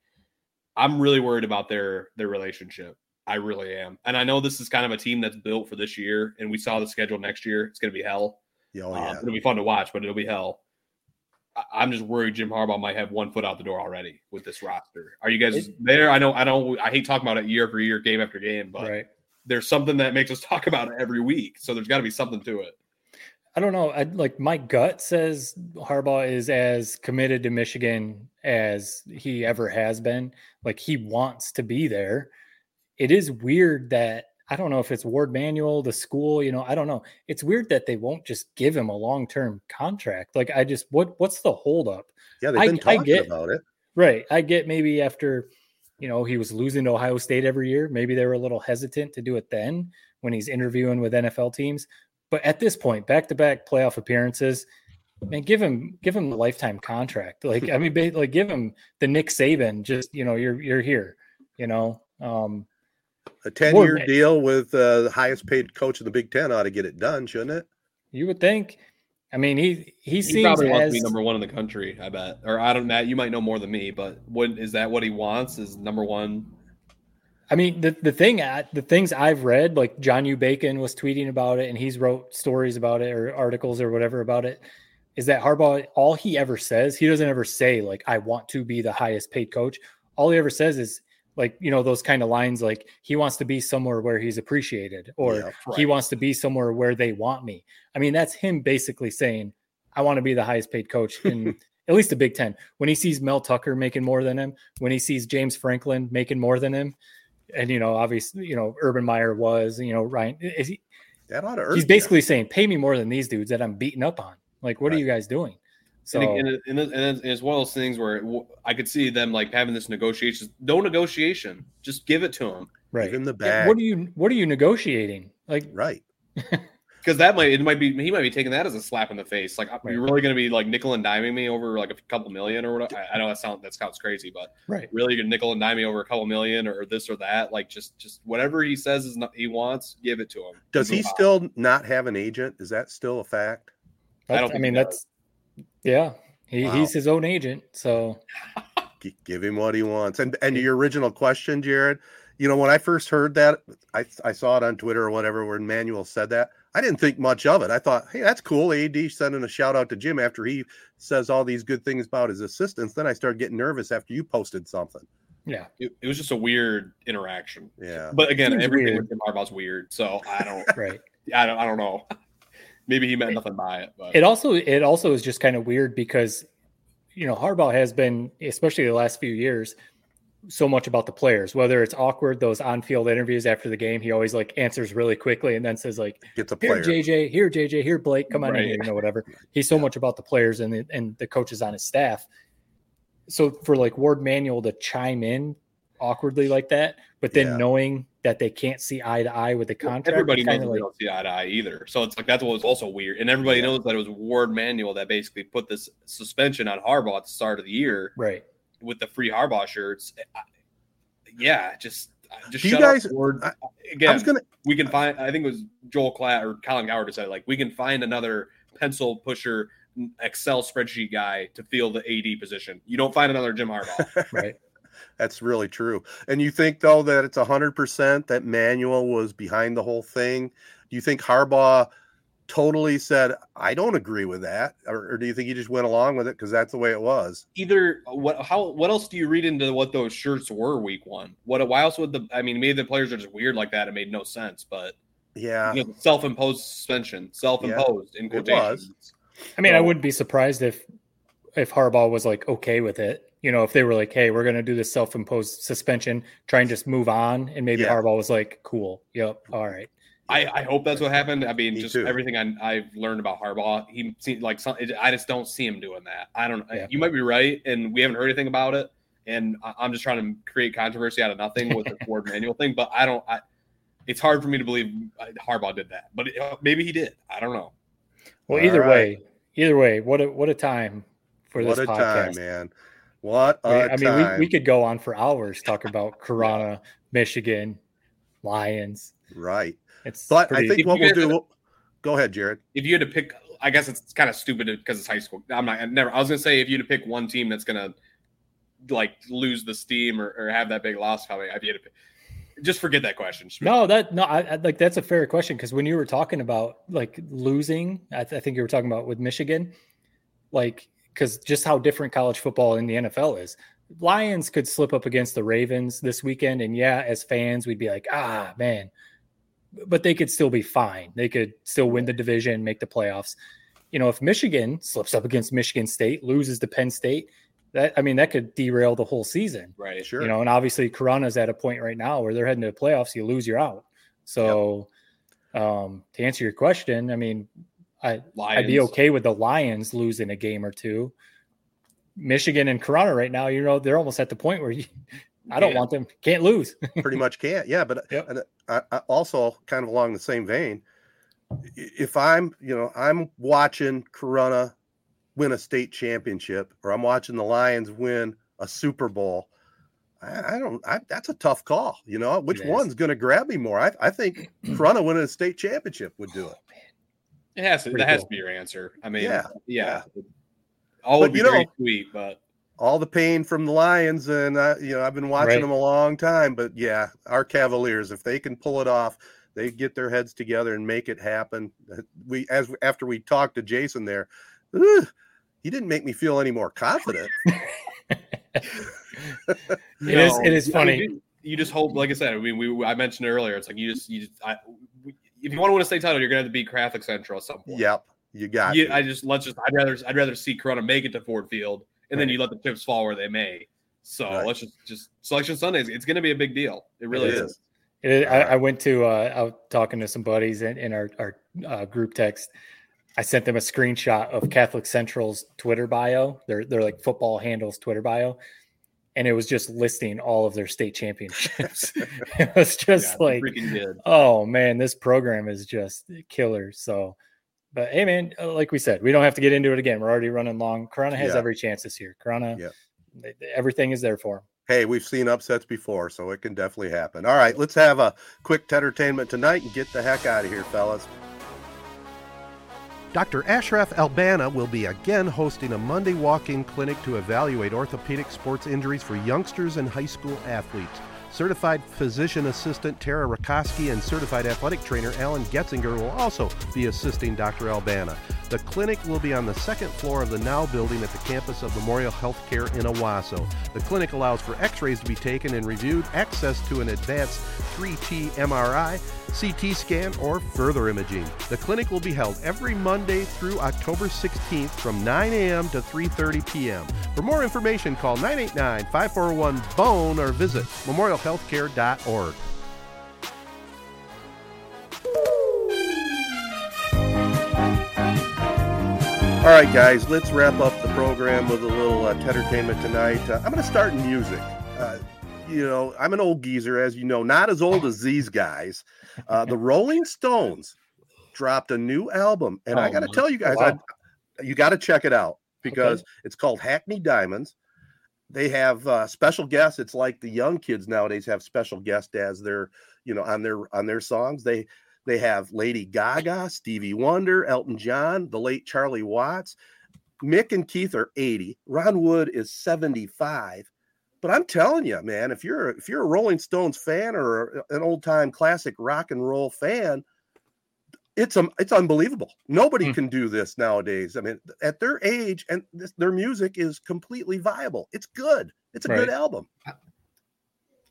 I'm really worried about their their relationship. I really am. And I know this is kind of a team that's built for this year, and we saw the schedule next year. It's going to be hell. Oh, yeah. Um, it'll be fun to watch, but it'll be hell. I- I'm just worried Jim Harbaugh might have one foot out the door already with this roster. Are you guys it, there? I know. I don't. I hate talking about it year for year, game after game, but right. there's something that makes us talk about it every week. So there's got to be something to it. I don't know. I, like my gut says Harbaugh is as committed to Michigan as he ever has been. Like he wants to be there. It is weird that I don't know if it's Ward Manuel, the school, you know, I don't know. It's weird that they won't just give him a long-term contract. Like I just, what, what's the holdup? Yeah. They've been I, talking I get, about it. Right. I get maybe after, you know, he was losing to Ohio State every year. Maybe they were a little hesitant to do it then when he's interviewing with N F L teams. But at this point, back-to-back playoff appearances, man, give him give him the lifetime contract. Like I mean, like give him the Nick Saban. Just you know, you're you're here. You know, um, a ten-year deal with uh, the highest-paid coach in the Big Ten ought to get it done, shouldn't it? You would think. I mean, he he, he seems probably wants as... to be number one in the country. I bet, or I don't. Matt, you might know more than me, but what is that? What he wants is number one. I mean, the, the thing, the things I've read, like John U. Bacon was tweeting about it and he's wrote stories about it or articles or whatever about it, is that Harbaugh, all he ever says, he doesn't ever say like, I want to be the highest paid coach. All he ever says is like, you know, those kind of lines, like he wants to be somewhere where he's appreciated or yeah, right. he wants to be somewhere where they want me. I mean, that's him basically saying, I want to be the highest paid coach in at least the Big Ten. When he sees Mel Tucker making more than him, when he sees James Franklin making more than him, and, you know, obviously, you know, Urban Meyer was, you know, Ryan, is he, that ought to hurt he's basically you. saying, pay me more than these dudes that I'm beating up on. Like, what right. are you guys doing? So, and, it, and, it, and it's one of those things where it, I could see them like having this negotiation, no negotiation, just give it to him. Right. Give him the bag. What are you, what are you negotiating? Like, right. Cause that might, it might be, he might be taking that as a slap in the face. Like, right. you're really going to be like nickel and diming me over like a couple million or whatever. I, I know that sounds, that sounds crazy, but right. really you're going to nickel and dime me over a couple million or this or that. Like just, just whatever he says is not, he wants, give it to him. Does he still not have an agent? Is that still a fact? That's, I don't I mean, that's, yeah, he, wow. he's his own agent. So give him what he wants. And, and your original question, Jared, you know, when I first heard that, I, I saw it on Twitter or whatever, where Manuel said that. I didn't think much of it. I thought, hey, that's cool. A D sending a shout out to Jim after he says all these good things about his assistants. Then I started getting nervous after you posted something. Yeah, it, it was just a weird interaction. Yeah, but again, everything weird. with Tim Harbaugh's weird, so I don't. right. I don't. I don't know. Maybe he meant it, nothing by it. But. It also it also is just kind of weird because, you know, Harbaugh has been, especially the last few years, so much about the players. Whether it's awkward, those on-field interviews after the game, he always like answers really quickly and then says like, "Get the player. Here, J J. Here, J J. Here, Blake. Come on right. in here," you know, whatever. He's so yeah. much about the players and the, and the coaches on his staff. So for like Ward Manuel to chime in awkwardly like that, but then yeah. knowing that they can't see eye to eye with the contract, everybody knows like, they don't see eye to eye either. So it's like that's what was also weird, and everybody yeah. knows that it was Ward Manuel that basically put this suspension on Harbaugh at the start of the year, right? With the free Harbaugh shirts, yeah. Just, just do shut you guys. Up, Ward. I, Again, I was gonna. We can find. I think it was Joel Klatt or Colin Cowherd decided like we can find another pencil pusher. Excel spreadsheet guy to fill the A D position. You don't find another Jim Harbaugh. Right. That's really true. And you think though that it's a hundred percent that Manuel was behind the whole thing? Do you think Harbaugh totally said, I don't agree with that? Or, or do you think he just went along with it? Cause that's the way it was. Either what, how, what else do you read into what those shirts were week one? What, why else would the, I mean, maybe the players are just weird like that. It made no sense, but yeah, you know, self-imposed suspension, self-imposed yeah, in quotations. I mean, I wouldn't be surprised if if Harbaugh was like okay with it. You know, if they were like, "Hey, we're going to do this self-imposed suspension, try and just move on," and maybe yeah. Harbaugh was like, "Cool, yep, all right." I, I hope that's what happened. I mean, Me just too. everything I, I've learned about Harbaugh, he seemed like some, I just don't see him doing that. I don't. Yeah. You might be right, and we haven't heard anything about it. And I'm just trying to create controversy out of nothing with the Ward Manuel thing. But I don't. I, it's hard for me to believe Harbaugh did that, but it, maybe he did. I don't know. Well, either right. way, either way, what a what a time for what this podcast. What a time, man. What a I mean, time. We, we could go on for hours talking about Corunna, Michigan, Lions. Right. It's but pretty, I think what we'll do, to, go ahead, Jared. If you had to pick, I guess it's kind of stupid because it's high school. I'm not, I never, I was going to say if you had to pick one team that's going to like lose the steam or, or have that big loss, probably if you had to pick. Just forget that question. No, that no, I, I like that's a fair question because when you were talking about like losing, I, th- I think you were talking about with Michigan, like because just how different college football in the N F L is. Lions could slip up against the Ravens this weekend, and yeah, as fans, we'd be like, ah, man, but they could still be fine. They could still win the division, make the playoffs. You know, if Michigan slips up against Michigan State, loses to Penn State. That, I mean, that could derail the whole season. Right, sure. You know, and obviously Corunna's at a point right now where they're heading to the playoffs, you lose, you're out. So yep. um, to answer your question, I mean, I, I'd be okay with the Lions losing a game or two. Michigan and Corunna right now, you know, they're almost at the point where you, I don't yeah. want them, can't lose. Pretty much can't, yeah. But yep. and I, I also kind of along the same vein, if I'm, you know, I'm watching Corunna win a state championship, or I'm watching the Lions win a Super Bowl. I, I don't. I, that's a tough call. You know, which one's going to grab me more? I, I think Corunna winning a state championship would do oh, it. Man. It has to. Pretty that cool. has to be your answer. I mean, yeah, yeah. yeah. All but, would be you know, very sweet, but all the pain from the Lions, and uh, you know, I've been watching right. them a long time. But yeah, our Cavaliers, if they can pull it off, they get their heads together and make it happen. We as after we talked to Jason there. Ugh, he didn't make me feel any more confident. it no, is, it is funny. I mean, you just hope, like I said, I mean, we, I mentioned earlier, it's like you just, you just, I, if you want to win a state title, you're going to have to beat Catholic Central at some point. Yep. You got it. I just, let's just, I'd rather, I'd rather see Corunna make it to Ford Field and right. then you let the chips fall where they may. So right. let's just, just Selection Sundays. It's going to be a big deal. It really it is. is. It is I, I went to, uh, I was talking to some buddies in, in our, our uh, group text. I sent them a screenshot of Catholic Central's Twitter bio. They're, they're like football handles Twitter bio. And it was just listing all of their state championships. It was just yeah, like, oh man, this program is just killer. So, but hey man, like we said, we don't have to get into it again. We're already running long. Corunna has yeah. every chance this year. Corunna, yeah. they, everything is there for them. Hey, we've seen upsets before, so it can definitely happen. All right, let's have a quick Tedtertainment tonight and get the heck out of here, fellas. Doctor Ashraf Albana will be again hosting a Monday walk-in clinic to evaluate orthopedic sports injuries for youngsters and high school athletes. Certified physician assistant Tara Rakoski and certified athletic trainer Alan Getzinger will also be assisting Doctor Albana. The clinic will be on the second floor of the Now building at the campus of Memorial Healthcare in Owasso. The clinic allows for x-rays to be taken and reviewed, access to an advanced three T M R I, C T scan, or further imaging. The clinic will be held every Monday through October sixteenth from nine a.m. to three thirty p.m. For more information, call nine eight nine, five four one, B O N E or visit memorial healthcare dot org. All right, guys, let's wrap up the program with a little uh, entertainment tonight. Uh, I'm going to start in music. Uh, you know, I'm an old geezer, as you know, not as old as these guys. Uh, the Rolling Stones dropped a new album, and oh, I got to tell you guys, wow. I, you got to check it out because okay. It's called Hackney Diamonds. They have uh, special guests. It's like the young kids nowadays have special guests as their, you know, on their on their songs. They They have Lady Gaga, Stevie Wonder, Elton John, the late Charlie Watts. Mick and Keith are eighty. Ron Wood is seventy-five. But I'm telling you, man, if you're if you're a Rolling Stones fan or an old-time classic rock and roll fan, it's um, it's unbelievable. Nobody mm. can do this nowadays. I mean, at their age, and this, their music is completely viable. It's good. It's a right. good album.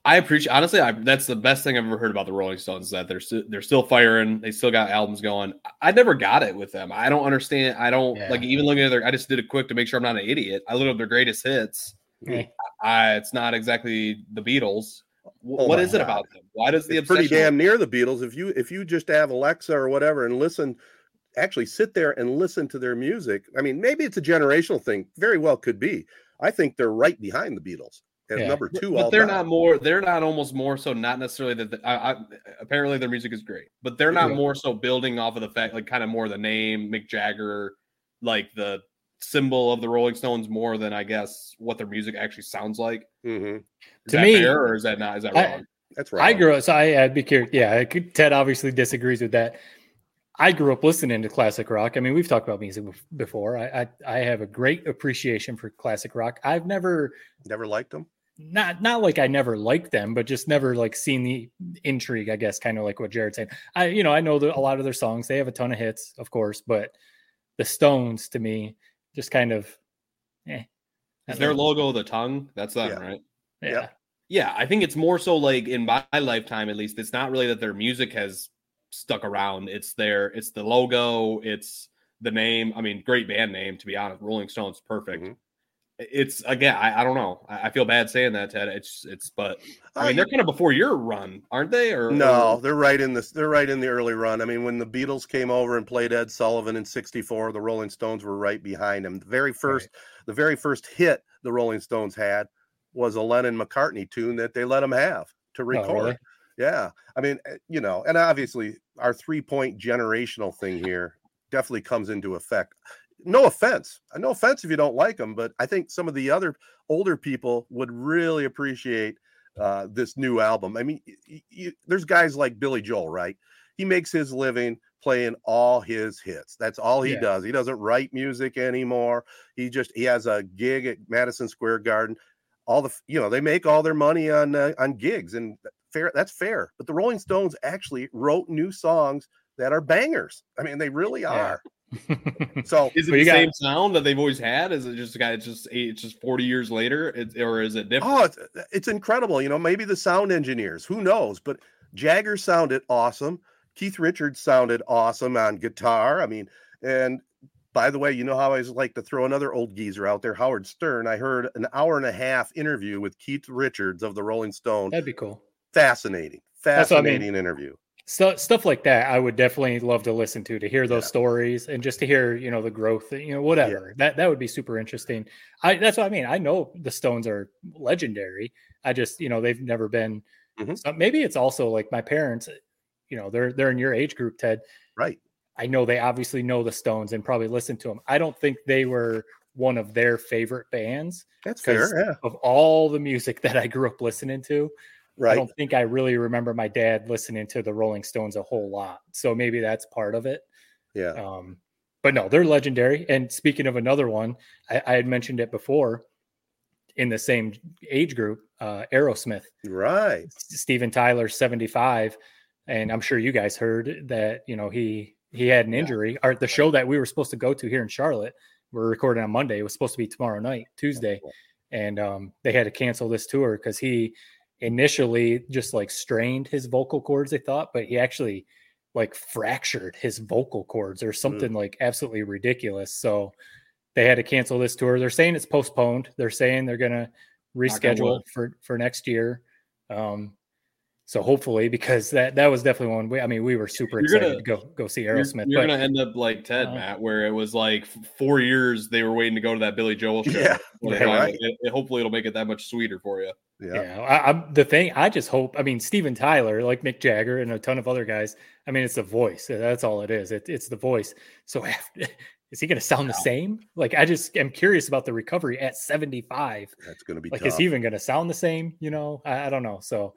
I appreciate honestly. I, that's the best thing I've ever heard about the Rolling Stones. Is that they're st- they're still firing. They still got albums going. I, I never got it with them. I don't understand. I don't yeah. like even looking at their. I just did it quick to make sure I'm not an idiot. I looked up their greatest hits. Mm. I, it's not exactly the Beatles. W- oh what is God. It about them? Why does it's the obsession pretty damn near the Beatles? If you if you just have Alexa or whatever and listen, actually sit there and listen to their music. I mean, maybe it's a generational thing. Very well could be. I think they're right behind the Beatles. As yeah. number two, but all they're time. Not more. They're not almost more so. Not necessarily that. The, I, I, apparently, their music is great, but they're not yeah. more so building off of the fact, like kind of more the name Mick Jagger, like the symbol of the Rolling Stones, more than I guess what their music actually sounds like. Mm-hmm. Is to that me, fair, or is that not? Is that I, wrong? That's right. I grew up. So I, I'd be curious. Yeah, I could, Ted obviously disagrees with that. I grew up listening to classic rock. I mean, we've talked about music before. I I, I have a great appreciation for classic rock. I've never never liked them. Not not like I never liked them, but just never like seen the intrigue, I guess, kind of like what Jared's saying. I, you know, I know the, a lot of their songs. They have a ton of hits, of course, but the Stones to me just kind of, eh. Is their logo the tongue? That's them, yeah. right? Yeah. yeah. Yeah, I think it's more so like in my lifetime, at least, it's not really that their music has stuck around. It's their, it's the logo, it's the name. I mean, great band name, to be honest. Rolling Stones, perfect. Mm-hmm. It's again, I, I don't know. I, I feel bad saying that, Ted. It's it's, but I mean, they're kind of before your run, aren't they? Or no, or... they're right in this. They're right in the early run. I mean, when the Beatles came over and played Ed Sullivan in sixty-four, the Rolling Stones were right behind them. The very first, right. the very first hit the Rolling Stones had was a Lennon-McCartney tune that they let them have to record. Oh, really? Yeah, I mean, you know, and obviously our three-point generational thing here definitely comes into effect. No offense. No offense if you don't like them, but I think some of the other older people would really appreciate uh, this new album. I mean, you, you, there's guys like Billy Joel, right? He makes his living playing all his hits. That's all he yeah. does. He doesn't write music anymore. He just he has a gig at Madison Square Garden. All the you know they make all their money on uh, on gigs, and fair that's fair. But the Rolling Stones actually wrote new songs that are bangers. I mean, they really are. Yeah. So is it the same got, sound that they've always had? Is it just a guy? It's just it's just forty years later, it's, or is it different? Oh, it's, it's incredible. You know, maybe the sound engineers, who knows? But Jagger sounded awesome. Keith Richards sounded awesome on guitar. I mean, and by the way, you know how I always like to throw another old geezer out there, Howard Stern. I heard an hour and a half interview with Keith Richards of the Rolling Stones. That'd be cool. Fascinating, fascinating That's what I mean. Interview. So stuff like that, I would definitely love to listen to, to hear those yeah. stories and just to hear, you know, the growth, you know, whatever yeah. that, that would be super interesting. I, that's what I mean. I know the Stones are legendary. I just, you know, they've never been, mm-hmm. so maybe it's also like my parents, you know, they're, they're in your age group, Ted. Right. I know they obviously know the Stones and probably listen to them. I don't think they were one of their favorite bands. That's fair. Yeah. Of all the music that I grew up listening to. Right. I don't think I really remember my dad listening to the Rolling Stones a whole lot. So maybe that's part of it. Yeah. Um, but no, they're legendary. And speaking of another one, I, I had mentioned it before in the same age group, uh, Aerosmith. Right. Steven Tyler, seventy-five. And I'm sure you guys heard that, you know, he He had an injury. Yeah. Or the show that we were supposed to go to here in Charlotte, we're recording on Monday. It was supposed to be tomorrow night, Tuesday. And um, they had to cancel this tour because he initially just like strained his vocal cords, they thought, but he actually like fractured his vocal cords or something mm. like absolutely ridiculous. So they had to cancel this tour. They're saying it's postponed. They're saying they're going to reschedule it for, for next year. Um, So hopefully, because that, that was definitely one. We, I mean, we were super you're excited gonna, to go go see Aerosmith. You're, you're going to end up like Ted, uh, Matt, where it was like four years they were waiting to go to that Billy Joel show. Yeah, yeah right. it, it, hopefully, it'll make it that much sweeter for you. Yeah, yeah I, I, the thing I just hope. I mean, Steven Tyler, like Mick Jagger, and a ton of other guys. I mean, it's the voice. That's all it is. It, it's the voice. So after, is he going to sound wow. the same? Like, I just am curious about the recovery at seventy-five. That's going to be like, tough. Is he even going to sound the same? You know, I, I don't know. So.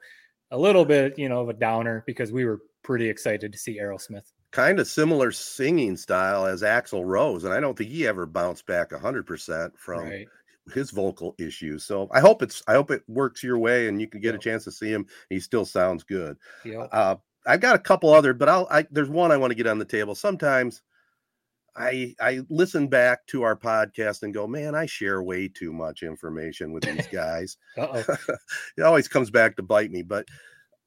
A little bit, you know, of a downer because we were pretty excited to see Aerosmith. Kind of similar singing style as Axl Rose, and I don't think he ever bounced back one hundred percent from right. his vocal issues. So I hope it's I hope it works your way and you can get yep. a chance to see him. He still sounds good. Yep. Uh, I've got a couple other, but I'll I, there's one I want to get on the table. Sometimes I I listen back to our podcast and go, man, I share way too much information with these guys. It always comes back to bite me, but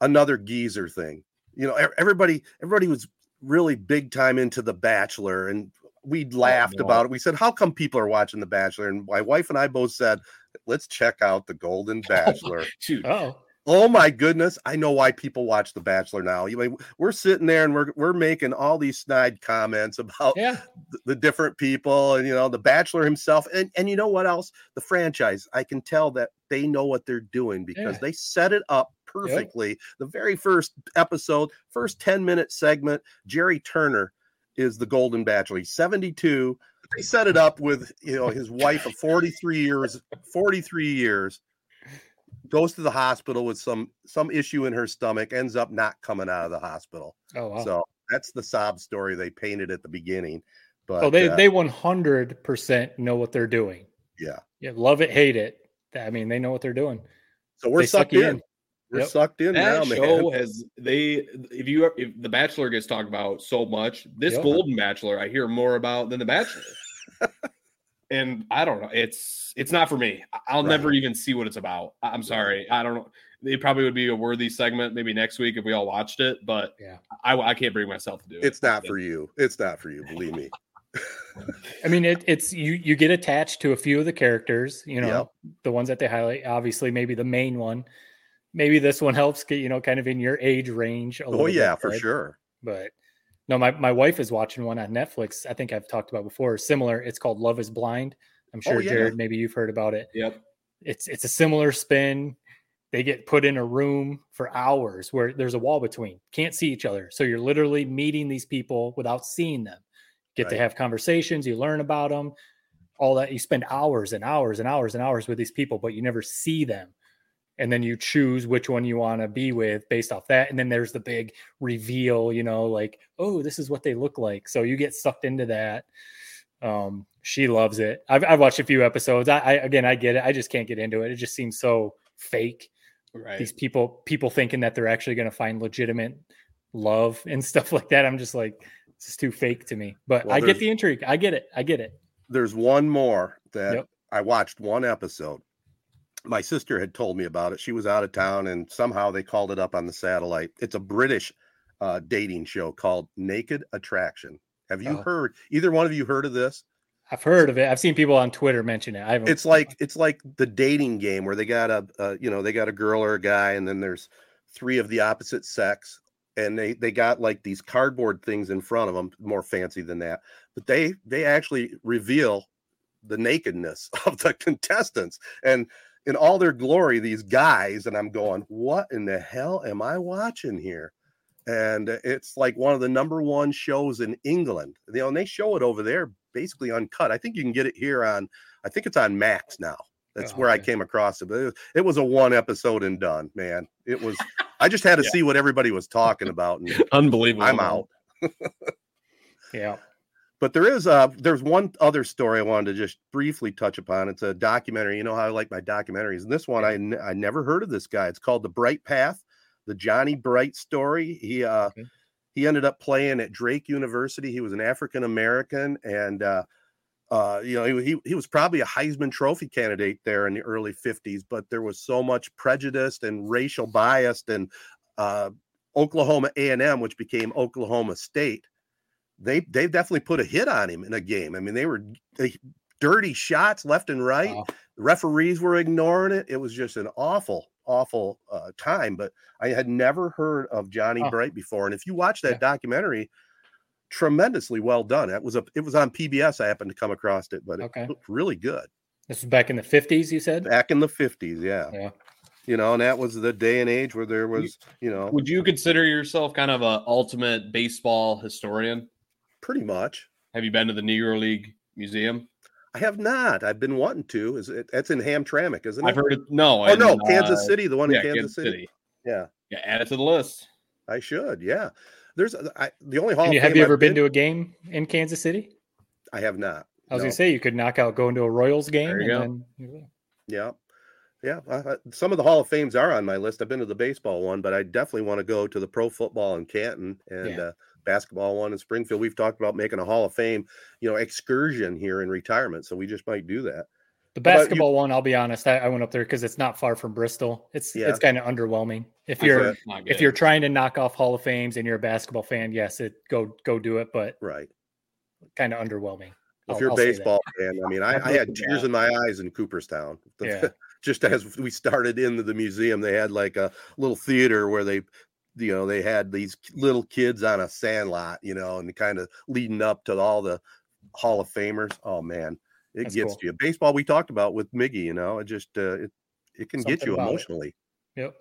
another geezer thing. You know, everybody everybody was really big time into The Bachelor, and we laughed oh, no. about it. We said, how come people are watching The Bachelor? And my wife and I both said, let's check out The Golden Bachelor. Oh, Oh my goodness! I know why people watch The Bachelor now. You mean, we're sitting there and we're we're making all these snide comments about yeah. the, the different people, and you know, The Bachelor himself, and and you know what else? The franchise. I can tell that they know what they're doing because yeah. they set it up perfectly. Yep. The very first episode, first ten minute segment, Jerry Turner is the Golden Bachelor. He's seventy-two. They set it up with, you know, his wife of forty-three years. Goes to the hospital with some some issue in her stomach, ends up not coming out of the hospital. Oh, wow. So that's the sob story they painted at the beginning. But oh, they, uh, they one hundred percent know what they're doing. Yeah. yeah. Love it, hate it. I mean, they know what they're doing. So we're they sucked in. in. We're yep. sucked in that now, show man. Has they if you if The Bachelor gets talked about so much, this yep. Golden Bachelor I hear more about than The Bachelor. And I don't know. It's it's not for me. I'll right. never even see what it's about. I'm sorry. I don't know. It probably would be a worthy segment maybe next week if we all watched it. But yeah. I, I can't bring myself to do it. It's not for you. It's not for you. Believe me. I mean, it, it's you. You get attached to a few of the characters. You know, yep. the ones that they highlight. Obviously, maybe the main one. Maybe this one helps get you know kind of in your age range. A oh yeah, bit, for right? sure. But. No, my, my wife is watching one on Netflix. I think I've talked about before. Similar. It's called Love is Blind. I'm sure, oh, yeah. Jared, maybe you've heard about it. Yep. It's it's a similar spin. They get put in a room for hours where there's a wall between. Can't see each other. So you're literally meeting these people without seeing them. Get right. to have conversations. You learn about them. All that. You spend hours and hours and hours and hours with these people, but you never see them. And then you choose which one you want to be with based off that. And then there's the big reveal, you know, like, oh, this is what they look like. So you get sucked into that. Um, she loves it. I've, I've watched a few episodes. I, I, again, I get it. I just can't get into it. It just seems so fake. Right. These people, people thinking that they're actually going to find legitimate love and stuff like that. I'm just like, this is too fake to me, but well, I get the intrigue. I get it. I get it. There's one more that yep. I watched one episode. My sister had told me about it. She was out of town, and somehow they called it up on the satellite. It's a British uh, dating show called Naked Attraction. Have you oh. heard? Either one of you heard of this? I've heard of it. I've seen people on Twitter mention it. I haven't. It's like it's like the dating game where they got a uh, you know they got a girl or a guy, and then there's three of the opposite sex, and they they got like these cardboard things in front of them, more fancy than that. But they they actually reveal the nakedness of the contestants and. In all their glory, these guys, and I'm going, what in the hell am I watching here? And it's like one of the number one shows in England. You know, and they show it over there, basically uncut. I think you can get it here on, I think it's on Max now. That's oh, where yeah. I came across it. But it was a one episode and done, man. It was, I just had to yeah. see what everybody was talking about. And unbelievable. I'm out. yeah. But there is a, there's one other story I wanted to just briefly touch upon. It's a documentary. You know how I like my documentaries. And this one, I, n- I never heard of this guy. It's called The Bright Path, the Johnny Bright story. He uh, okay. He ended up playing at Drake University. He was an African-American, and uh, uh, you know, he he was probably a Heisman Trophy candidate there in the early fifties, but there was so much prejudice and racial bias, and uh, Oklahoma A and M, which became Oklahoma State, they they definitely put a hit on him in a game. I mean, they were they, dirty shots left and right. Wow. The referees were ignoring it. It was just an awful awful uh, time, but I had never heard of Johnny oh. Bright before. And if you watch that yeah. documentary, tremendously well done. That was a, it was on P B S. I happened to come across it, but okay. it looked really good. This was back in the fifties, you said? Back in the fifties. Yeah. Yeah. You know, and that was the day and age where there was, you know, would you consider yourself kind of a ultimate baseball historian? Pretty much. Have you been to the Negro League Museum? I have not. I've been wanting to. Is it? That's in Hamtramck, isn't it? I've heard it. No. Oh, no. In, Kansas uh, City. The one yeah, in Kansas, Kansas City. City. Yeah. Yeah. Add it to the list. I should. Yeah. There's I, the only Hall of Fame. Have you ever been, been to a game in Kansas City? I have not. I was no. going to say you could knock out going to a Royals game. There you and go. Then, yeah. Yeah. yeah. I, I, some of the Hall of Fames are on my list. I've been to the baseball one, but I definitely want to go to the pro football in Canton and yeah. uh, basketball one in Springfield. We've talked about making a Hall of Fame, you know, excursion here in retirement, so we just might do that. The basketball one, I'll be honest, I, I went up there because it's not far from Bristol. It's yeah. it's kind of underwhelming. If you're if you're trying to knock off Hall of Fames and you're a basketball fan, yes, it go go do it, but right, kind of underwhelming. Well, if you're a baseball fan, I mean, I, I had tears in my eyes in Cooperstown. Yeah. Just as we started into the museum, they had like a little theater where they. You know, they had these little kids on a sandlot, you know, and kind of leading up to all the Hall of Famers. Oh, man, it That's gets cool. you. Baseball, we talked about with Miggy, you know, it just uh, it, it can Something get you emotionally. It. Yep.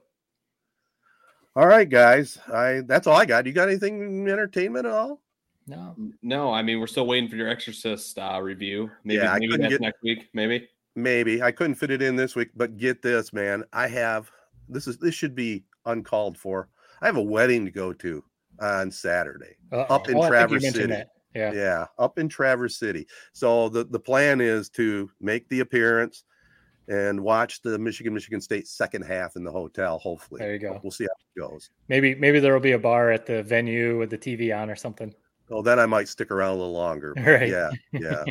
All right, guys. I That's all I got. You got anything entertainment at all? No. No, I mean, we're still waiting for your Exorcist uh, review. Maybe, yeah, maybe that's get, next week. Maybe. Maybe. I couldn't fit it in this week, but get this, man. I have – this is this should be uncalled for. I have a wedding to go to on Saturday Uh-oh. up in oh, Traverse City. Yeah. yeah, up in Traverse City. So the, the plan is to make the appearance and watch the Michigan, Michigan State second half in the hotel, hopefully. There you go. We'll see how it goes. Maybe maybe there will be a bar at the venue with the T V on or something. Oh, then I might stick around a little longer. Right. Yeah, yeah.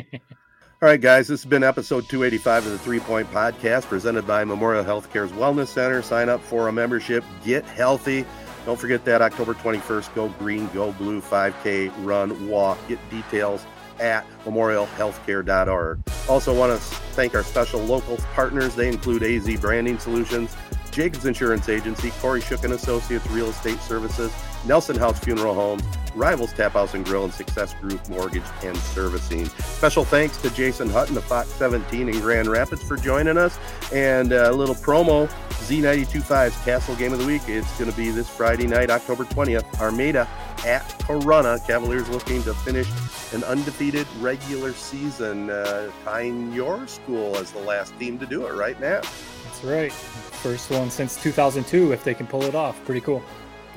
All right, guys, this has been episode two eighty-five of the Three Point Podcast presented by Memorial Healthcare's Wellness Center. Sign up for a membership. Get healthy. Don't forget that October twenty-first, Go Green, Go Blue, five K, run, walk. Get details at memorial healthcare dot org. Also want to thank our special local partners. They include A Z Branding Solutions, Jacobs Insurance Agency, Corey Shook and Associates Real Estate Services, Nelson House Funeral Homes, Rivals Tap House and Grill, and Success Group Mortgage and Servicing. Special thanks to Jason Hutton of Fox seventeen in Grand Rapids for joining us. And a little promo, Z nine twenty-five's Castle Game of the Week. It's going to be this Friday night, October twentieth, Armada at Corunna. Cavaliers looking to finish an undefeated regular season, uh, tying your school as the last team to do it right now. That's right. First one since two thousand two, if they can pull it off. Pretty cool.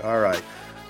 All right.